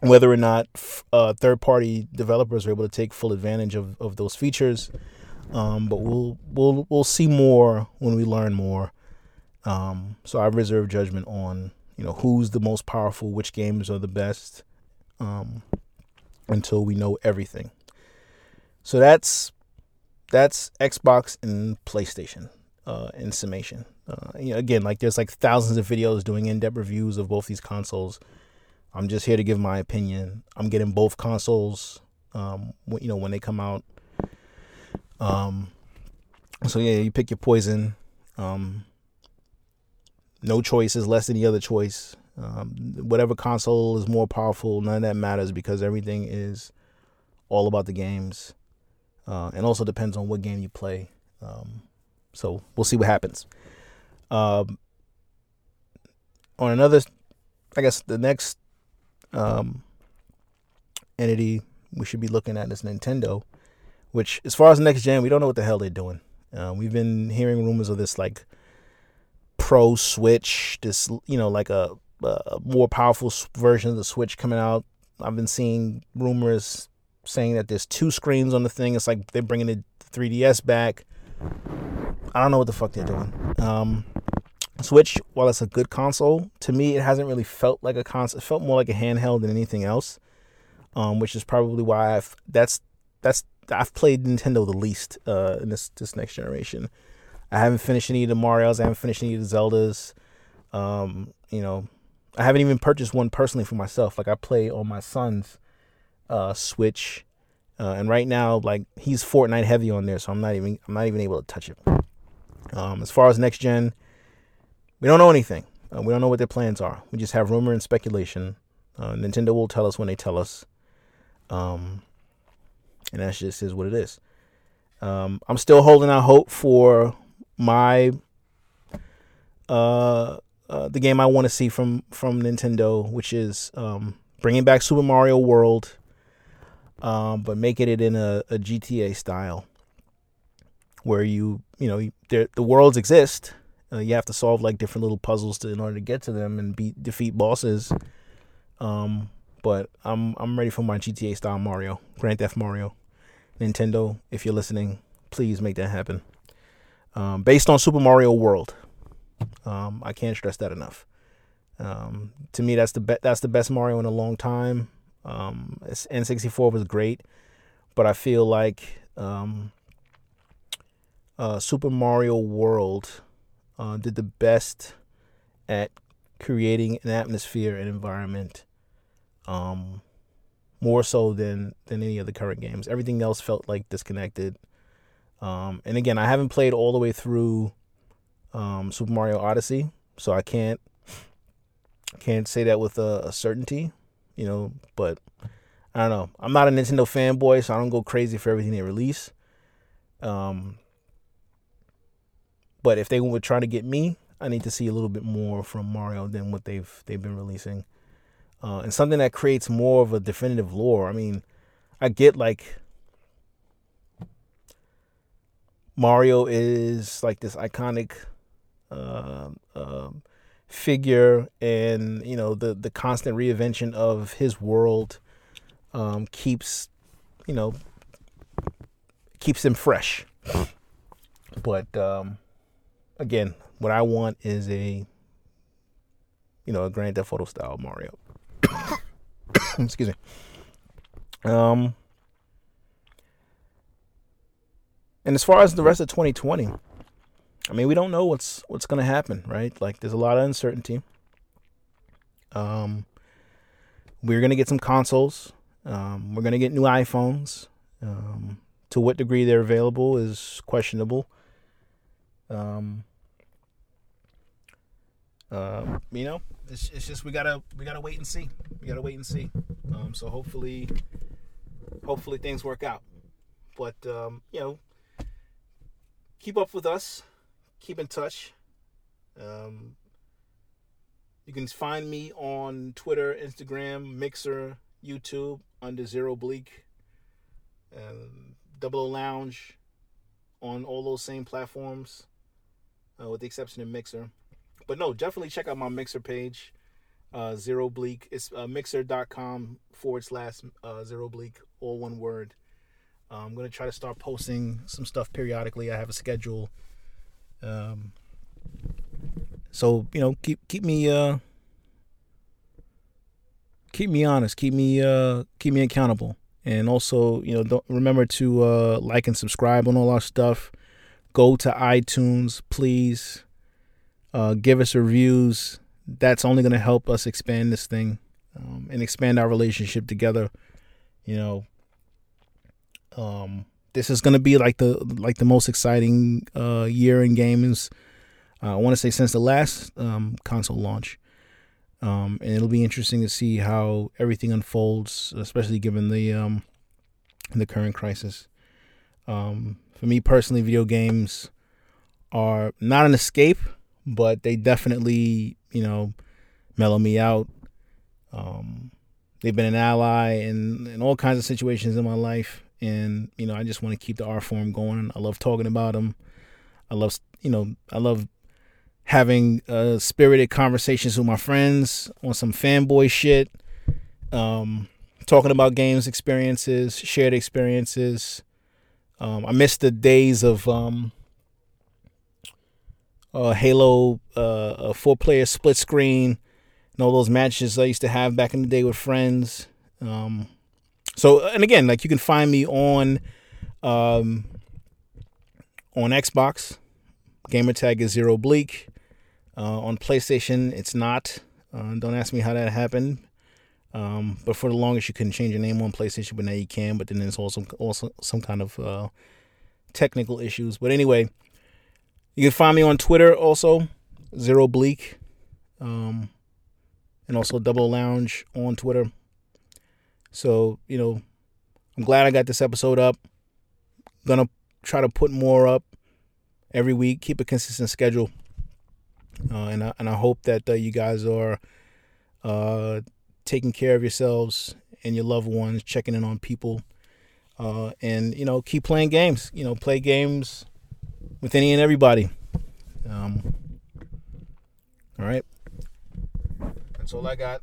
whether or not uh, third-party developers are able to take full advantage of, of those features, um, but we'll we'll we'll see more when we learn more. Um, so I reserve judgment on, you know, who's the most powerful, which games are the best, um, until we know everything. So that's that's Xbox and PlayStation uh, in summation. Uh, you know, again, like there's like thousands of videos doing in-depth reviews of both these consoles. I'm just here to give my opinion. I'm getting both consoles, um, when, you know, when they come out. Um, so yeah, you pick your poison. Um, no choice is less than the other choice. Um, whatever console is more powerful, none of that matters because everything is all about the games. Uh, and also depends on what game you play. Um, so we'll see what happens. Um, on another, I guess the next um, entity we should be looking at is Nintendo, which as far as next gen, we don't know what the hell they're doing. Uh, we've been hearing rumors of this like Pro Switch, this, you know, like a, a more powerful version of the Switch coming out. I've been seeing rumors saying that there's two screens on the thing. It's like they're bringing the three D S back. I don't know what the fuck they're doing. Um, Switch, while it's a good console, to me it hasn't really felt like a console. It felt more like a handheld than anything else, um, which is probably why I've that's that's I've played Nintendo the least uh, in this this next generation. I haven't finished any of the Marios. I haven't finished any of the Zeldas. Um, you know, I haven't even purchased one personally for myself. Like I play on my son's uh, Switch, uh, and right now, like he's Fortnite heavy on there, so I'm not even I'm not even able to touch it. Um, as far as next gen, we don't know anything. Uh, we don't know what their plans are. We just have rumor and speculation. Uh, Nintendo will tell us when they tell us. Um, and that's just is what it is. Um, I'm still holding out hope for my uh, uh, the game I want to see from, from Nintendo, which is um, bringing back Super Mario World, um, but making it in a, a G T A style where you, you know, there, the worlds exist. Uh, you have to solve like different little puzzles to, in order to get to them and beat defeat bosses. Um, but I'm I'm ready for my G T A style Mario, Grand Theft Mario. Nintendo, if you're listening, please make that happen. Um, based on Super Mario World, um, I can't stress that enough. Um, to me, that's the be- that's the best Mario in a long time. Um, N sixty-four was great, but I feel like um, uh, Super Mario World. Uh, did the best at creating an atmosphere and environment, um, more so than than any of the current games. Everything else felt like disconnected. Um, and again, I haven't played all the way through um, Super Mario Odyssey, so I can't can't say that with a, a certainty, you know. But I don't know. I'm not a Nintendo fanboy, so I don't go crazy for everything they release. Um, But if they were trying to get me, I need to see a little bit more from Mario than what they've they've been releasing, uh, and something that creates more of a definitive lore. I mean, I get like Mario is like this iconic uh, uh, figure, and you know the the constant reinvention of his world um, keeps you know keeps him fresh, but. Um, Again, what I want is a, you know, a Grand Theft Auto style Mario. Excuse me. Um, and as far as the rest of twenty twenty, I mean, we don't know what's what's going to happen, right? Like, there's a lot of uncertainty. Um, we're going to get some consoles. Um, we're going to get new iPhones. Um, to what degree they're available is questionable. Um. Um, you know, it's it's just we gotta we gotta wait and see. We gotta wait and see. Um, so hopefully, hopefully things work out. But, um, you know, keep up with us. Keep in touch. Um, you can find me on Twitter, Instagram, Mixer, YouTube, under Zero Bleak, um, Double O Lounge, on all those same platforms, uh, with the exception of Mixer. But no, definitely check out my Mixer page, uh, Zero Bleak. It's uh, mixer.com forward slash uh, Zero Bleak, all one word. Uh, I'm going to try to start posting some stuff periodically. I have a schedule. Um, so, you know, keep, keep me, uh, keep me honest, keep me, uh, keep me accountable. And also, you know, don't remember to, uh, like and subscribe on all our stuff. Go to iTunes, please, uh, give us reviews. That's only going to help us expand this thing, um, and expand our relationship together. You know, um, this is going to be like the like the most exciting uh, year in games. Uh, I want to say since the last um, console launch, um, and it'll be interesting to see how everything unfolds, especially given the um, the current crisis. Um, for me personally, video games are not an escape, but they definitely, you know, mellow me out. Um, they've been an ally in, in all kinds of situations in my life. And, you know, I just want to keep the art form going. I love talking about them. I love, you know, I love having uh, spirited conversations with my friends on some fanboy shit. Um, talking about games, experiences, shared experiences. Um, I miss the days of um, uh, Halo, uh, a four-player split screen, and all those matches I used to have back in the day with friends. Um So, and again, like, you can find me on um, on Xbox. Gamertag is Zero Bleak. Uh, on PlayStation, it's not. Uh, don't ask me how that happened. Um, but for the longest, you couldn't change your name on PlayStation, but now you can. But then there's also, also some kind of uh, technical issues. But anyway, you can find me on Twitter also, Zero Bleak. Um, and also Double O Lounge on Twitter. So, you know, I'm glad I got this episode up. Gonna try to put more up every week. Keep a consistent schedule, uh, and I, and I hope that uh, you guys are uh, taking care of yourselves and your loved ones, checking in on people, uh, and you know, keep playing games. You know, play games with any and everybody. Um, all right, that's all I got.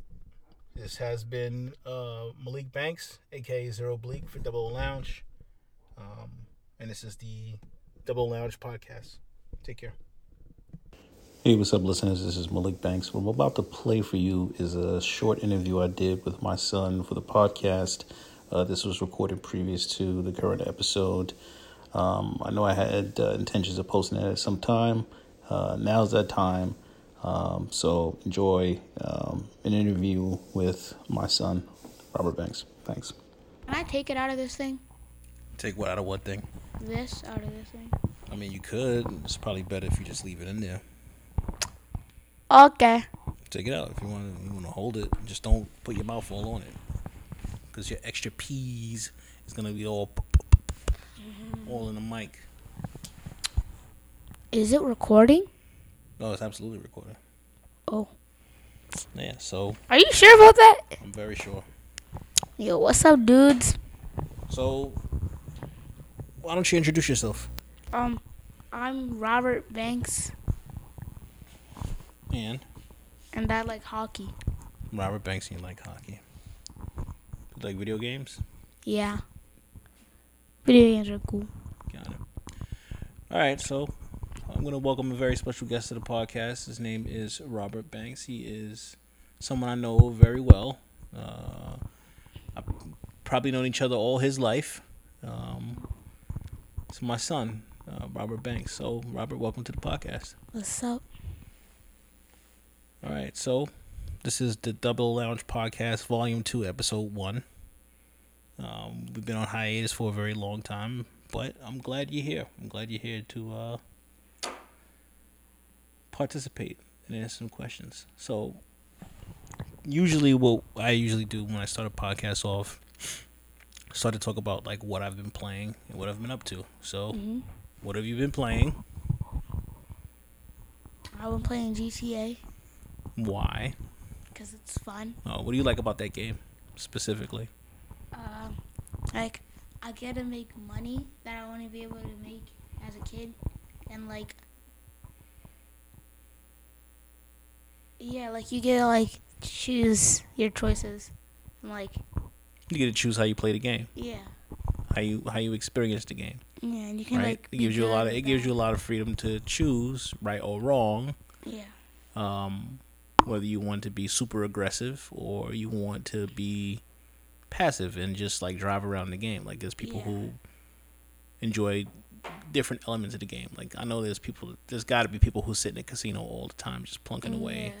This has been uh, Malik Banks, a k a. Zero Bleak, for Double O Lounge. Um, and this is the Double O Lounge podcast. Take care. Hey, what's up, listeners? This is Malik Banks. What I'm about to play for you is a short interview I did with my son for the podcast. Uh, this was recorded previous to the current episode. Um, I know I had uh, intentions of posting it at some time. Uh, now's that time. Um, so enjoy um, an interview with my son, Robert Banks. Thanks. Can I take it out of this thing? Take what out of what thing? This out of this thing. I mean, you could. It's probably better if you just leave it in there. Okay. Take it out if you want to. You want to hold it. Just don't put your mouth all on it, because your extra peas is gonna be all mm-hmm. all in the mic. Is it recording? No, it's absolutely recording. Oh. Yeah, so... Are you sure about that? I'm very sure. Yo, what's up, dudes? So, why don't you introduce yourself? Um, I'm Robert Banks. And? And I like hockey. Robert Banks, and you like hockey. You like video games? Yeah. Video games are cool. Got it. All right, so... I'm going to welcome a very special guest to the podcast. His name is Robert Banks. He is someone I know very well. Uh, I've probably known each other all his life. Um, it's my son, uh, Robert Banks. So, Robert, welcome to the podcast. What's up? All right. So, this is the Double O Lounge Podcast, Volume two, Episode one. Um, we've been on hiatus for a very long time, but I'm glad you're here. I'm glad you're here to... Uh, participate and answer some questions. So usually what I usually do when I start a podcast off, start to talk about like what I've been playing and what I've been up to. So, mm-hmm. What have you been playing? I've been playing G T A. Why? Because it's fun. Oh, what do you like about that game specifically? Uh, like, I get to make money that I want to be able to make as a kid. And, like, yeah, like, you get to, like, choose your choices. And, like, you get to choose how you play the game. Yeah. How you how you experience the game. Yeah, and you can, right? like... It gives you a lot of, it gives you a lot of freedom to choose, right or wrong. Yeah. Um... Whether you want to be super aggressive or you want to be passive and just like drive around the game. Like, there's people yeah. who enjoy different elements of the game. Like, I know there's people, there's got to be people who sit in a casino all the time just plunking yeah. away,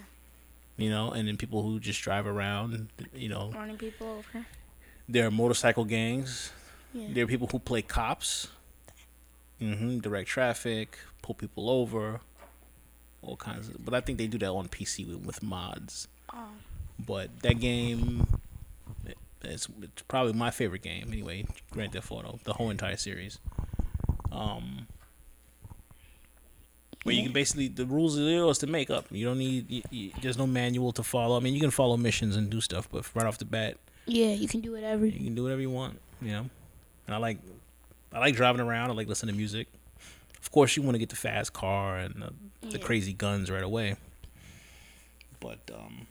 you know, and then people who just drive around, you know. Running people over. There are motorcycle gangs. Yeah. There are people who play cops, mm-hmm, direct traffic, pull people over. All kinds of, but I think they do that on P C with, with mods. Oh. But that game, it, it's, it's probably my favorite game anyway. Grand Theft Auto, the whole entire series. Um, where yeah. you can basically, the rules are yours to make up. You don't need. You, you, there's no manual to follow. I mean, you can follow missions and do stuff, but right off the bat, yeah, you can do whatever. You can do whatever you want. You know, and I like, I like driving around. I like listening to music. Of course, you want to get the fast car and the, yeah. the crazy guns right away. But, um...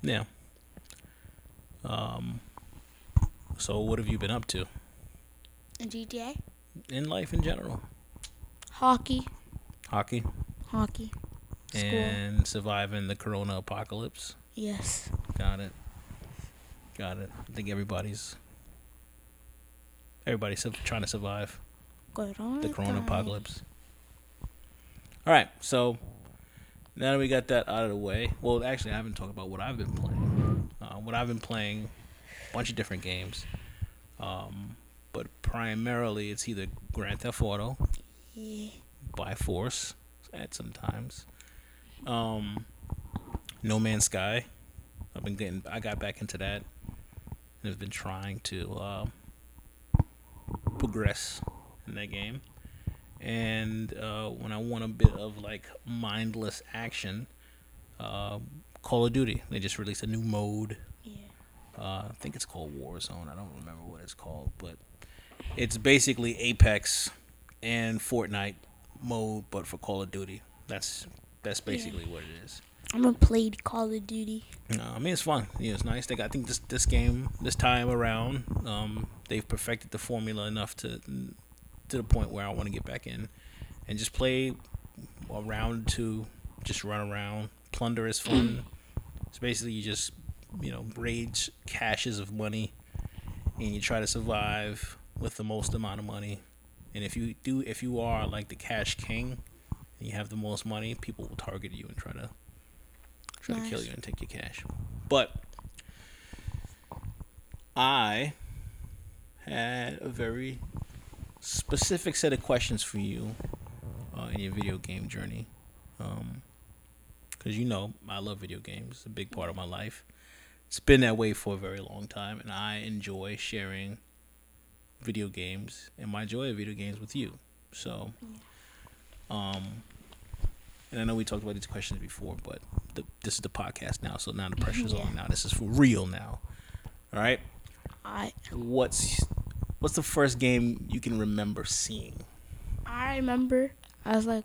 yeah. Um... So, what have you been up to? In G T A? In life in general. Hockey. Hockey? Hockey. And school. Surviving the corona apocalypse? Yes. Got it. Got it. I think everybody's... Everybody's trying to survive. The corona apocalypse. All right, so now that we got that out of the way, well, actually, I haven't talked about what I've been playing. Uh, what I've been playing, a bunch of different games, um, but primarily it's either Grand Theft Auto, yeah. by force at some times, um, No Man's Sky. I've been getting, I got back into that, and I've been trying to uh, progress in that game. And uh, when I want a bit of like mindless action, uh, Call of Duty. They just released a new mode. Yeah. Uh, I think it's called Warzone. I don't remember what it's called, but it's basically Apex and Fortnite mode, but for Call of Duty. That's that's basically yeah. what it is. I haven't played Call of Duty. No, I mean, it's fun. Yeah, it's nice. They got, I think this this game this time around, um, they've perfected the formula enough to. to the point where I want to get back in and just play a round two, just run around. Plunder is fun. So basically you just, you know, raid caches of money and you try to survive with the most amount of money. And if you do, if you are like the cash king and you have the most money, people will target you and try to try nice. to kill you and take your cash. But I had a very specific set of questions for you uh, in your video game journey, because um, you know I love video games. It's a big part of my life. It's been that way for a very long time, and I enjoy sharing video games and my joy of video games with you. So um, and I know we talked about these questions before, but the, this is the podcast now, so now the pressure's yeah. on. Now this is for real now. All right, I what's What's the first game you can remember seeing? I remember I was like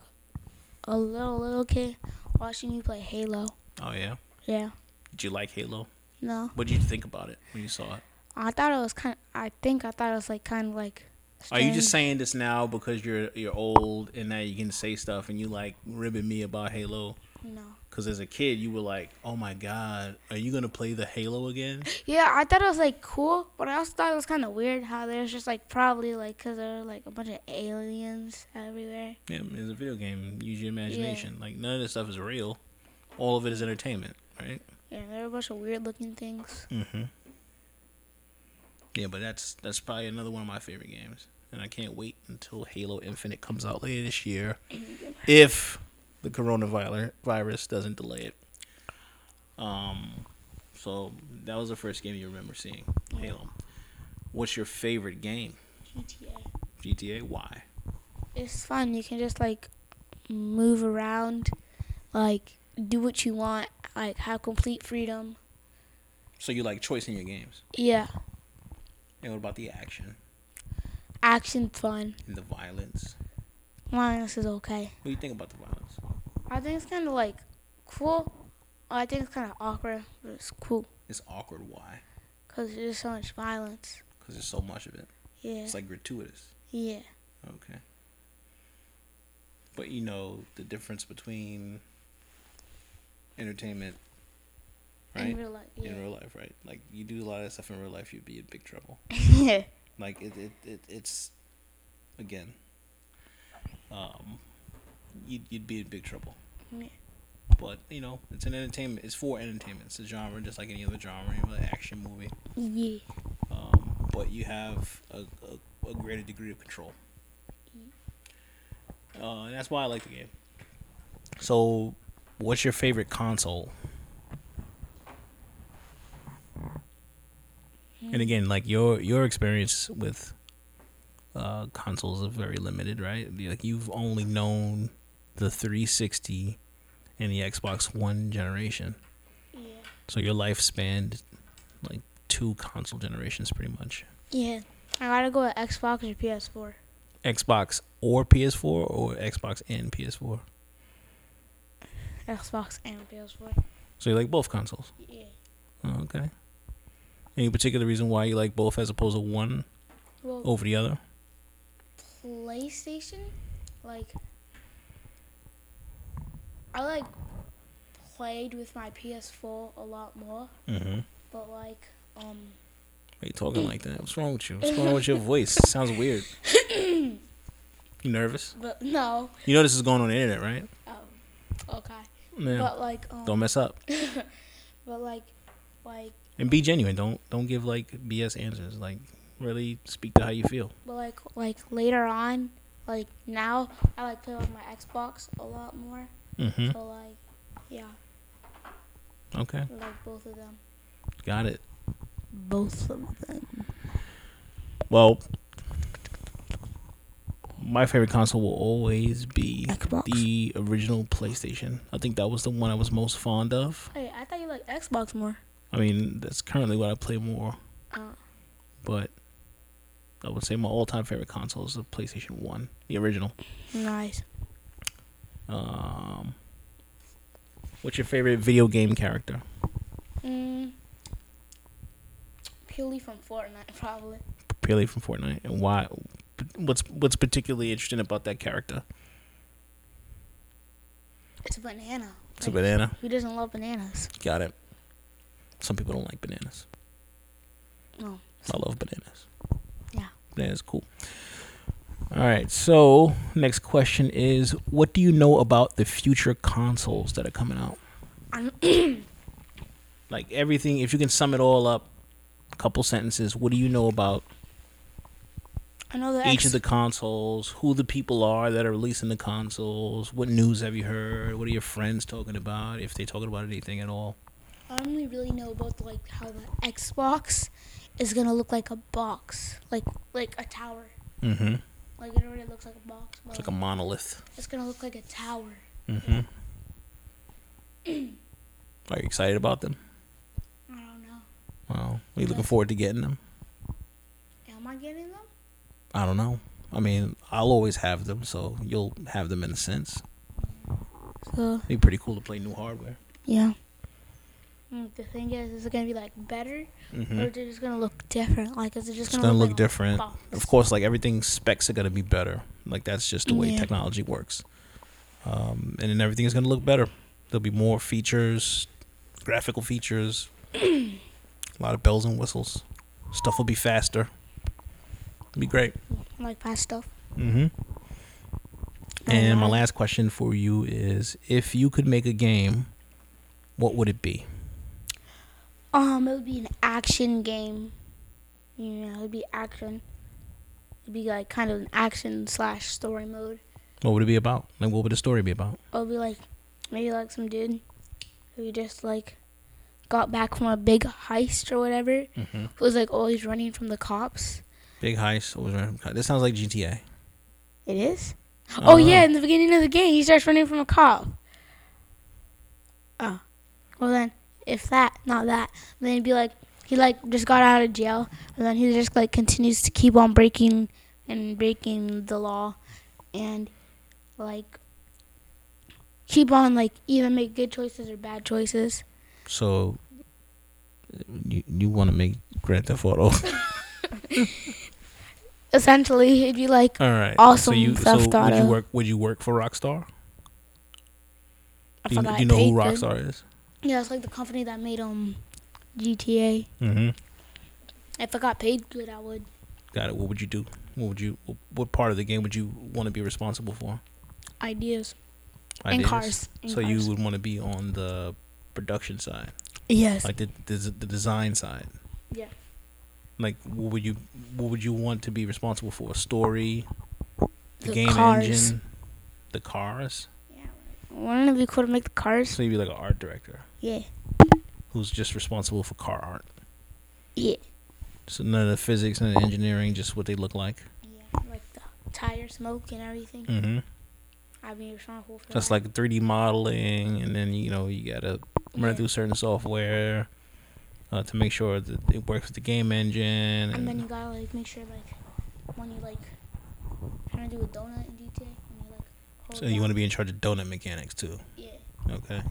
a little, little kid watching you play Halo. Oh, yeah? Yeah. Did you like Halo? No. What did you think about it when you saw it? I thought it was kind of, I think I thought it was like kind of like strange. Are you just saying this now because you're you're old and now you can say stuff and you like ribbing me about Halo? No. Because as a kid, you were like, oh, my God, are you going to play the Halo again? Yeah, I thought it was, like, cool, but I also thought it was kind of weird how there's just, like, probably, like, because there were, like, a bunch of aliens everywhere. Yeah, it's a video game. Use your imagination. Yeah. Like, none of this stuff is real. All of it is entertainment, right? Yeah, there are a bunch of weird-looking things. Mm-hmm. Yeah, but that's that's probably another one of my favorite games, and I can't wait until Halo Infinite comes out later this year if... the coronavirus doesn't delay it. Um, so that was the first game you remember seeing, yeah. Halo. What's your favorite game? G T A. G T A? Why? It's fun. You can just, like, move around, like, do what you want, like, have complete freedom. So you like choice in your games? Yeah. And what about the action? Action's fun. And the violence? Violence is okay. What do you think about the violence? I think it's kind of, like, cool. I think it's kind of awkward, but it's cool. It's awkward, why? Because there's so much violence. Because there's so much of it. Yeah. It's like gratuitous. Yeah. Okay. But you know the difference between entertainment, right? In real life. Yeah. In real life, right? Like, you do a lot of stuff in real life, you'd be in big trouble. Yeah. Like, it, it, it, it's, again, um, you'd, you'd be in big trouble. Yeah. But, you know, it's an entertainment. It's for entertainment. It's a genre just like any other genre, any other action movie. Yeah. Um, but you have a, a, a greater degree of control. Yeah. Uh, and that's why I like the game. So, what's your favorite console? Yeah. And again, like, your your experience with uh, consoles is very limited, right? Like, you've only known the three sixty... in the Xbox One generation. Yeah. So your life spanned like two console generations pretty much. Yeah. I gotta go with Xbox or P S four. Xbox or P S four or Xbox and P S four? Xbox and P S four. So you like both consoles? Yeah. Oh, okay. Any particular reason why you like both as opposed to one well, over the other? PlayStation? Like... I, like, played with my P S four a lot more, mm-hmm. but, like, um... Why are you talking like that? What's wrong with you? What's going on with your voice? It sounds weird. You nervous? But, no. You know this is going on the internet, right? Oh, okay. Yeah. But, like, um... Don't mess up. But, like, like... And be genuine. Don't don't give, like, B S answers. Like, really speak to how you feel. But, like, like later on, like, now, I, like, play with my Xbox a lot more. Mm-hmm. So, like, yeah. Okay. Like, both of them. Got it. Both of them. Well, my favorite console will always be Xbox. The original PlayStation. I think that was the one I was most fond of. Hey, I thought you liked Xbox more. I mean, that's currently what I play more. Oh. But I would say my all-time favorite console is the PlayStation one, the original. Nice. Um, what's your favorite video game character? Mm, purely from Fortnite, probably. Purely from Fortnite, and why? What's what's particularly interesting about that character? It's a banana. It's like, a banana. Who doesn't love bananas? Got it. Some people don't like bananas. No. I love bananas. Yeah. Bananas, cool. All right, so next question is, what do you know about the future consoles that are coming out? Like everything, if you can sum it all up, a couple sentences, what do you know about I know the each X- of the consoles, who the people are that are releasing the consoles, what news have you heard, what are your friends talking about, if they're talking about anything at all? I only really know about like how the Xbox is going to look like a box, like like a tower. Mm-hmm. Like, it already looks like a box. It's like a monolith. It's going to look like a tower. Mm-hmm. Are you excited about them? I don't know. Wow. Are you looking forward to getting them? Am I getting them? I don't know. I mean, I'll always have them, so you'll have them in a sense. So it'd be pretty cool to play new hardware. Yeah. The thing is, is it going to be, like, better, mm-hmm. or is it just going to look different? Like, is it just going to look, look like different? Box? Of course, like, everything specs are going to be better. Like, that's just the way yeah. technology works. Um, and then everything is going to look better. There'll be more features, graphical features, a lot of bells and whistles. Stuff will be faster. It'll be great. Like, fast stuff. Mm-hmm. And my last question for you is, if you could make a game, what would it be? Um, it would be an action game. You know, it would be action. It would be, like, kind of an action slash story mode. What would it be about? Like, what would the story be about? It would be, like, maybe, like, some dude who just, like, got back from a big heist or whatever, mm-hmm. was like always running from the cops. Big heist, always running from cops. This sounds like G T A. It is? Uh-huh. Oh, yeah, in the beginning of the game, he starts running from a cop. Oh. Well, then, if that, not that, then it'd be like, he, like, just got out of jail, and then he just, like, continues to keep on breaking and breaking the law and, like, keep on, like, either make good choices or bad choices. So, you, you want to make Grand Theft Auto? Essentially, it'd be like all right. awesome so you, theft so auto. Would you work? Would you work for Rockstar? I do you, do you know who Rockstar them. is? Yeah, it's like the company that made um G T A. Mm-hmm. If I got paid good, I would. Got it. What would you do? What would you? What part of the game would you want to be responsible for? Ideas, Ideas. and cars. And so cars. You would want to be on the production side. Yes. Like the the, the design side. Yeah. Like, what would you what would you want to be responsible for? A story, the, the game cars. engine, the cars. Yeah, wouldn't it be cool to make the cars? So you'd be like an art director. Yeah. Who's just responsible for car art. Yeah. So none of the physics, none of the engineering, just what they look like. Yeah, like the tire smoke and everything. Mm-hmm. I'd be responsible for that. Just like three D modeling, and then you know you gotta run yeah. through certain software. Uh, to make sure that it works with the game engine. And, and then you gotta, like, make sure, like, when you, like, trying to do a donut in D T A, and you, like, hold So down. You want to be in charge of donut mechanics, too? Yeah. Okay.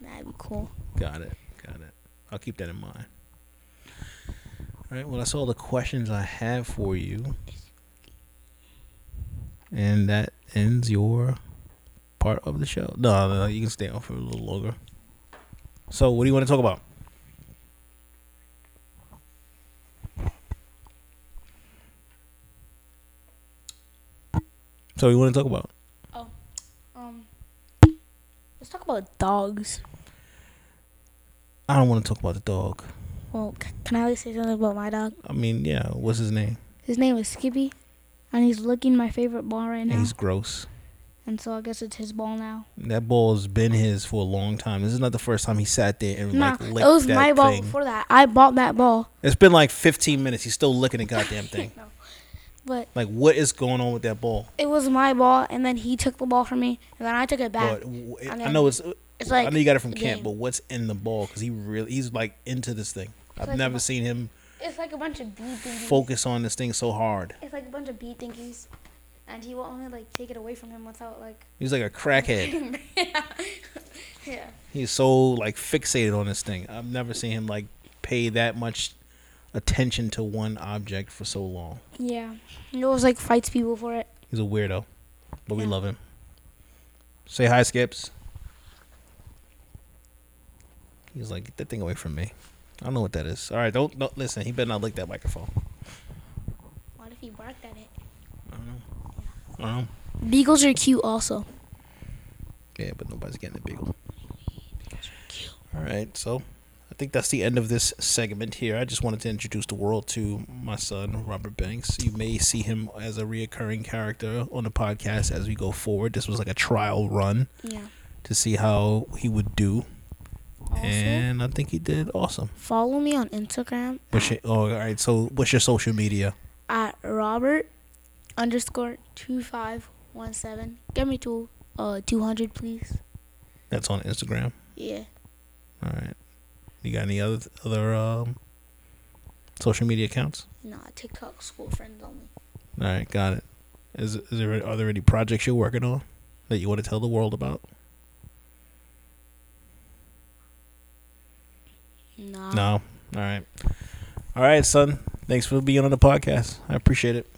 That'd be cool. Got it. Got it. I'll keep that in mind. All right. Well, that's all the questions I have for you. And that ends your part of the show. No, no, no you can stay on for a little longer. So, what do you want to talk about? So we want to talk about. Oh, um, let's talk about dogs. I don't want to talk about the dog. Well, c- can I at least say something about my dog? I mean, yeah. What's his name? His name is Skippy, and he's licking my favorite ball right now. And he's gross. And so I guess it's his ball now. That ball's been his for a long time. This is not the first time he sat there and nah, like licked that thing. It was my ball before that. I bought that ball. It's been like fifteen minutes. He's still licking the goddamn thing. No. But like, what is going on with that ball? It was my ball, and then he took the ball from me, and then I took it back. But it, I know it's, it's like I know you got it from camp, game. But what's in the ball? Because he really, he's like into this thing. It's I've like never bunch, seen him. It's like a bunch of bee thingies. Focus on this thing so hard. It's like a bunch of bee thingies, and he will only like take it away from him without like. He's like a crackhead. yeah. yeah. He's so like fixated on this thing. I've never seen him like pay that much attention to one object for so long. Yeah. He always like fights people for it. He's a weirdo. But yeah. we love him. Say hi, Skips. He's like, get that thing away from me. I don't know what that is. Alright, don't, don't listen, he better not lick that microphone. What if he barked at it? I don't know. Yeah. I don't know. Beagles are cute also. Yeah, but nobody's getting a beagle. Beagles are cute. Alright, so I think that's the end of this segment here. I just wanted to introduce the world to my son, Robert Banks. You may see him as a reoccurring character on the podcast as we go forward. This was like a trial run yeah. to see how he would do. Also, and I think he did awesome. Follow me on Instagram. What's your, oh, all right, so what's your social media? At Robert underscore two five one seven. Get me to uh, two hundred, please. That's on Instagram? Yeah. All right. You got any other other um, social media accounts? Nah, TikTok, school friends only. All right, got it. Is is there are there any projects you're working on that you want to tell the world about? No. No. All right. All right, son. Thanks for being on the podcast. I appreciate it.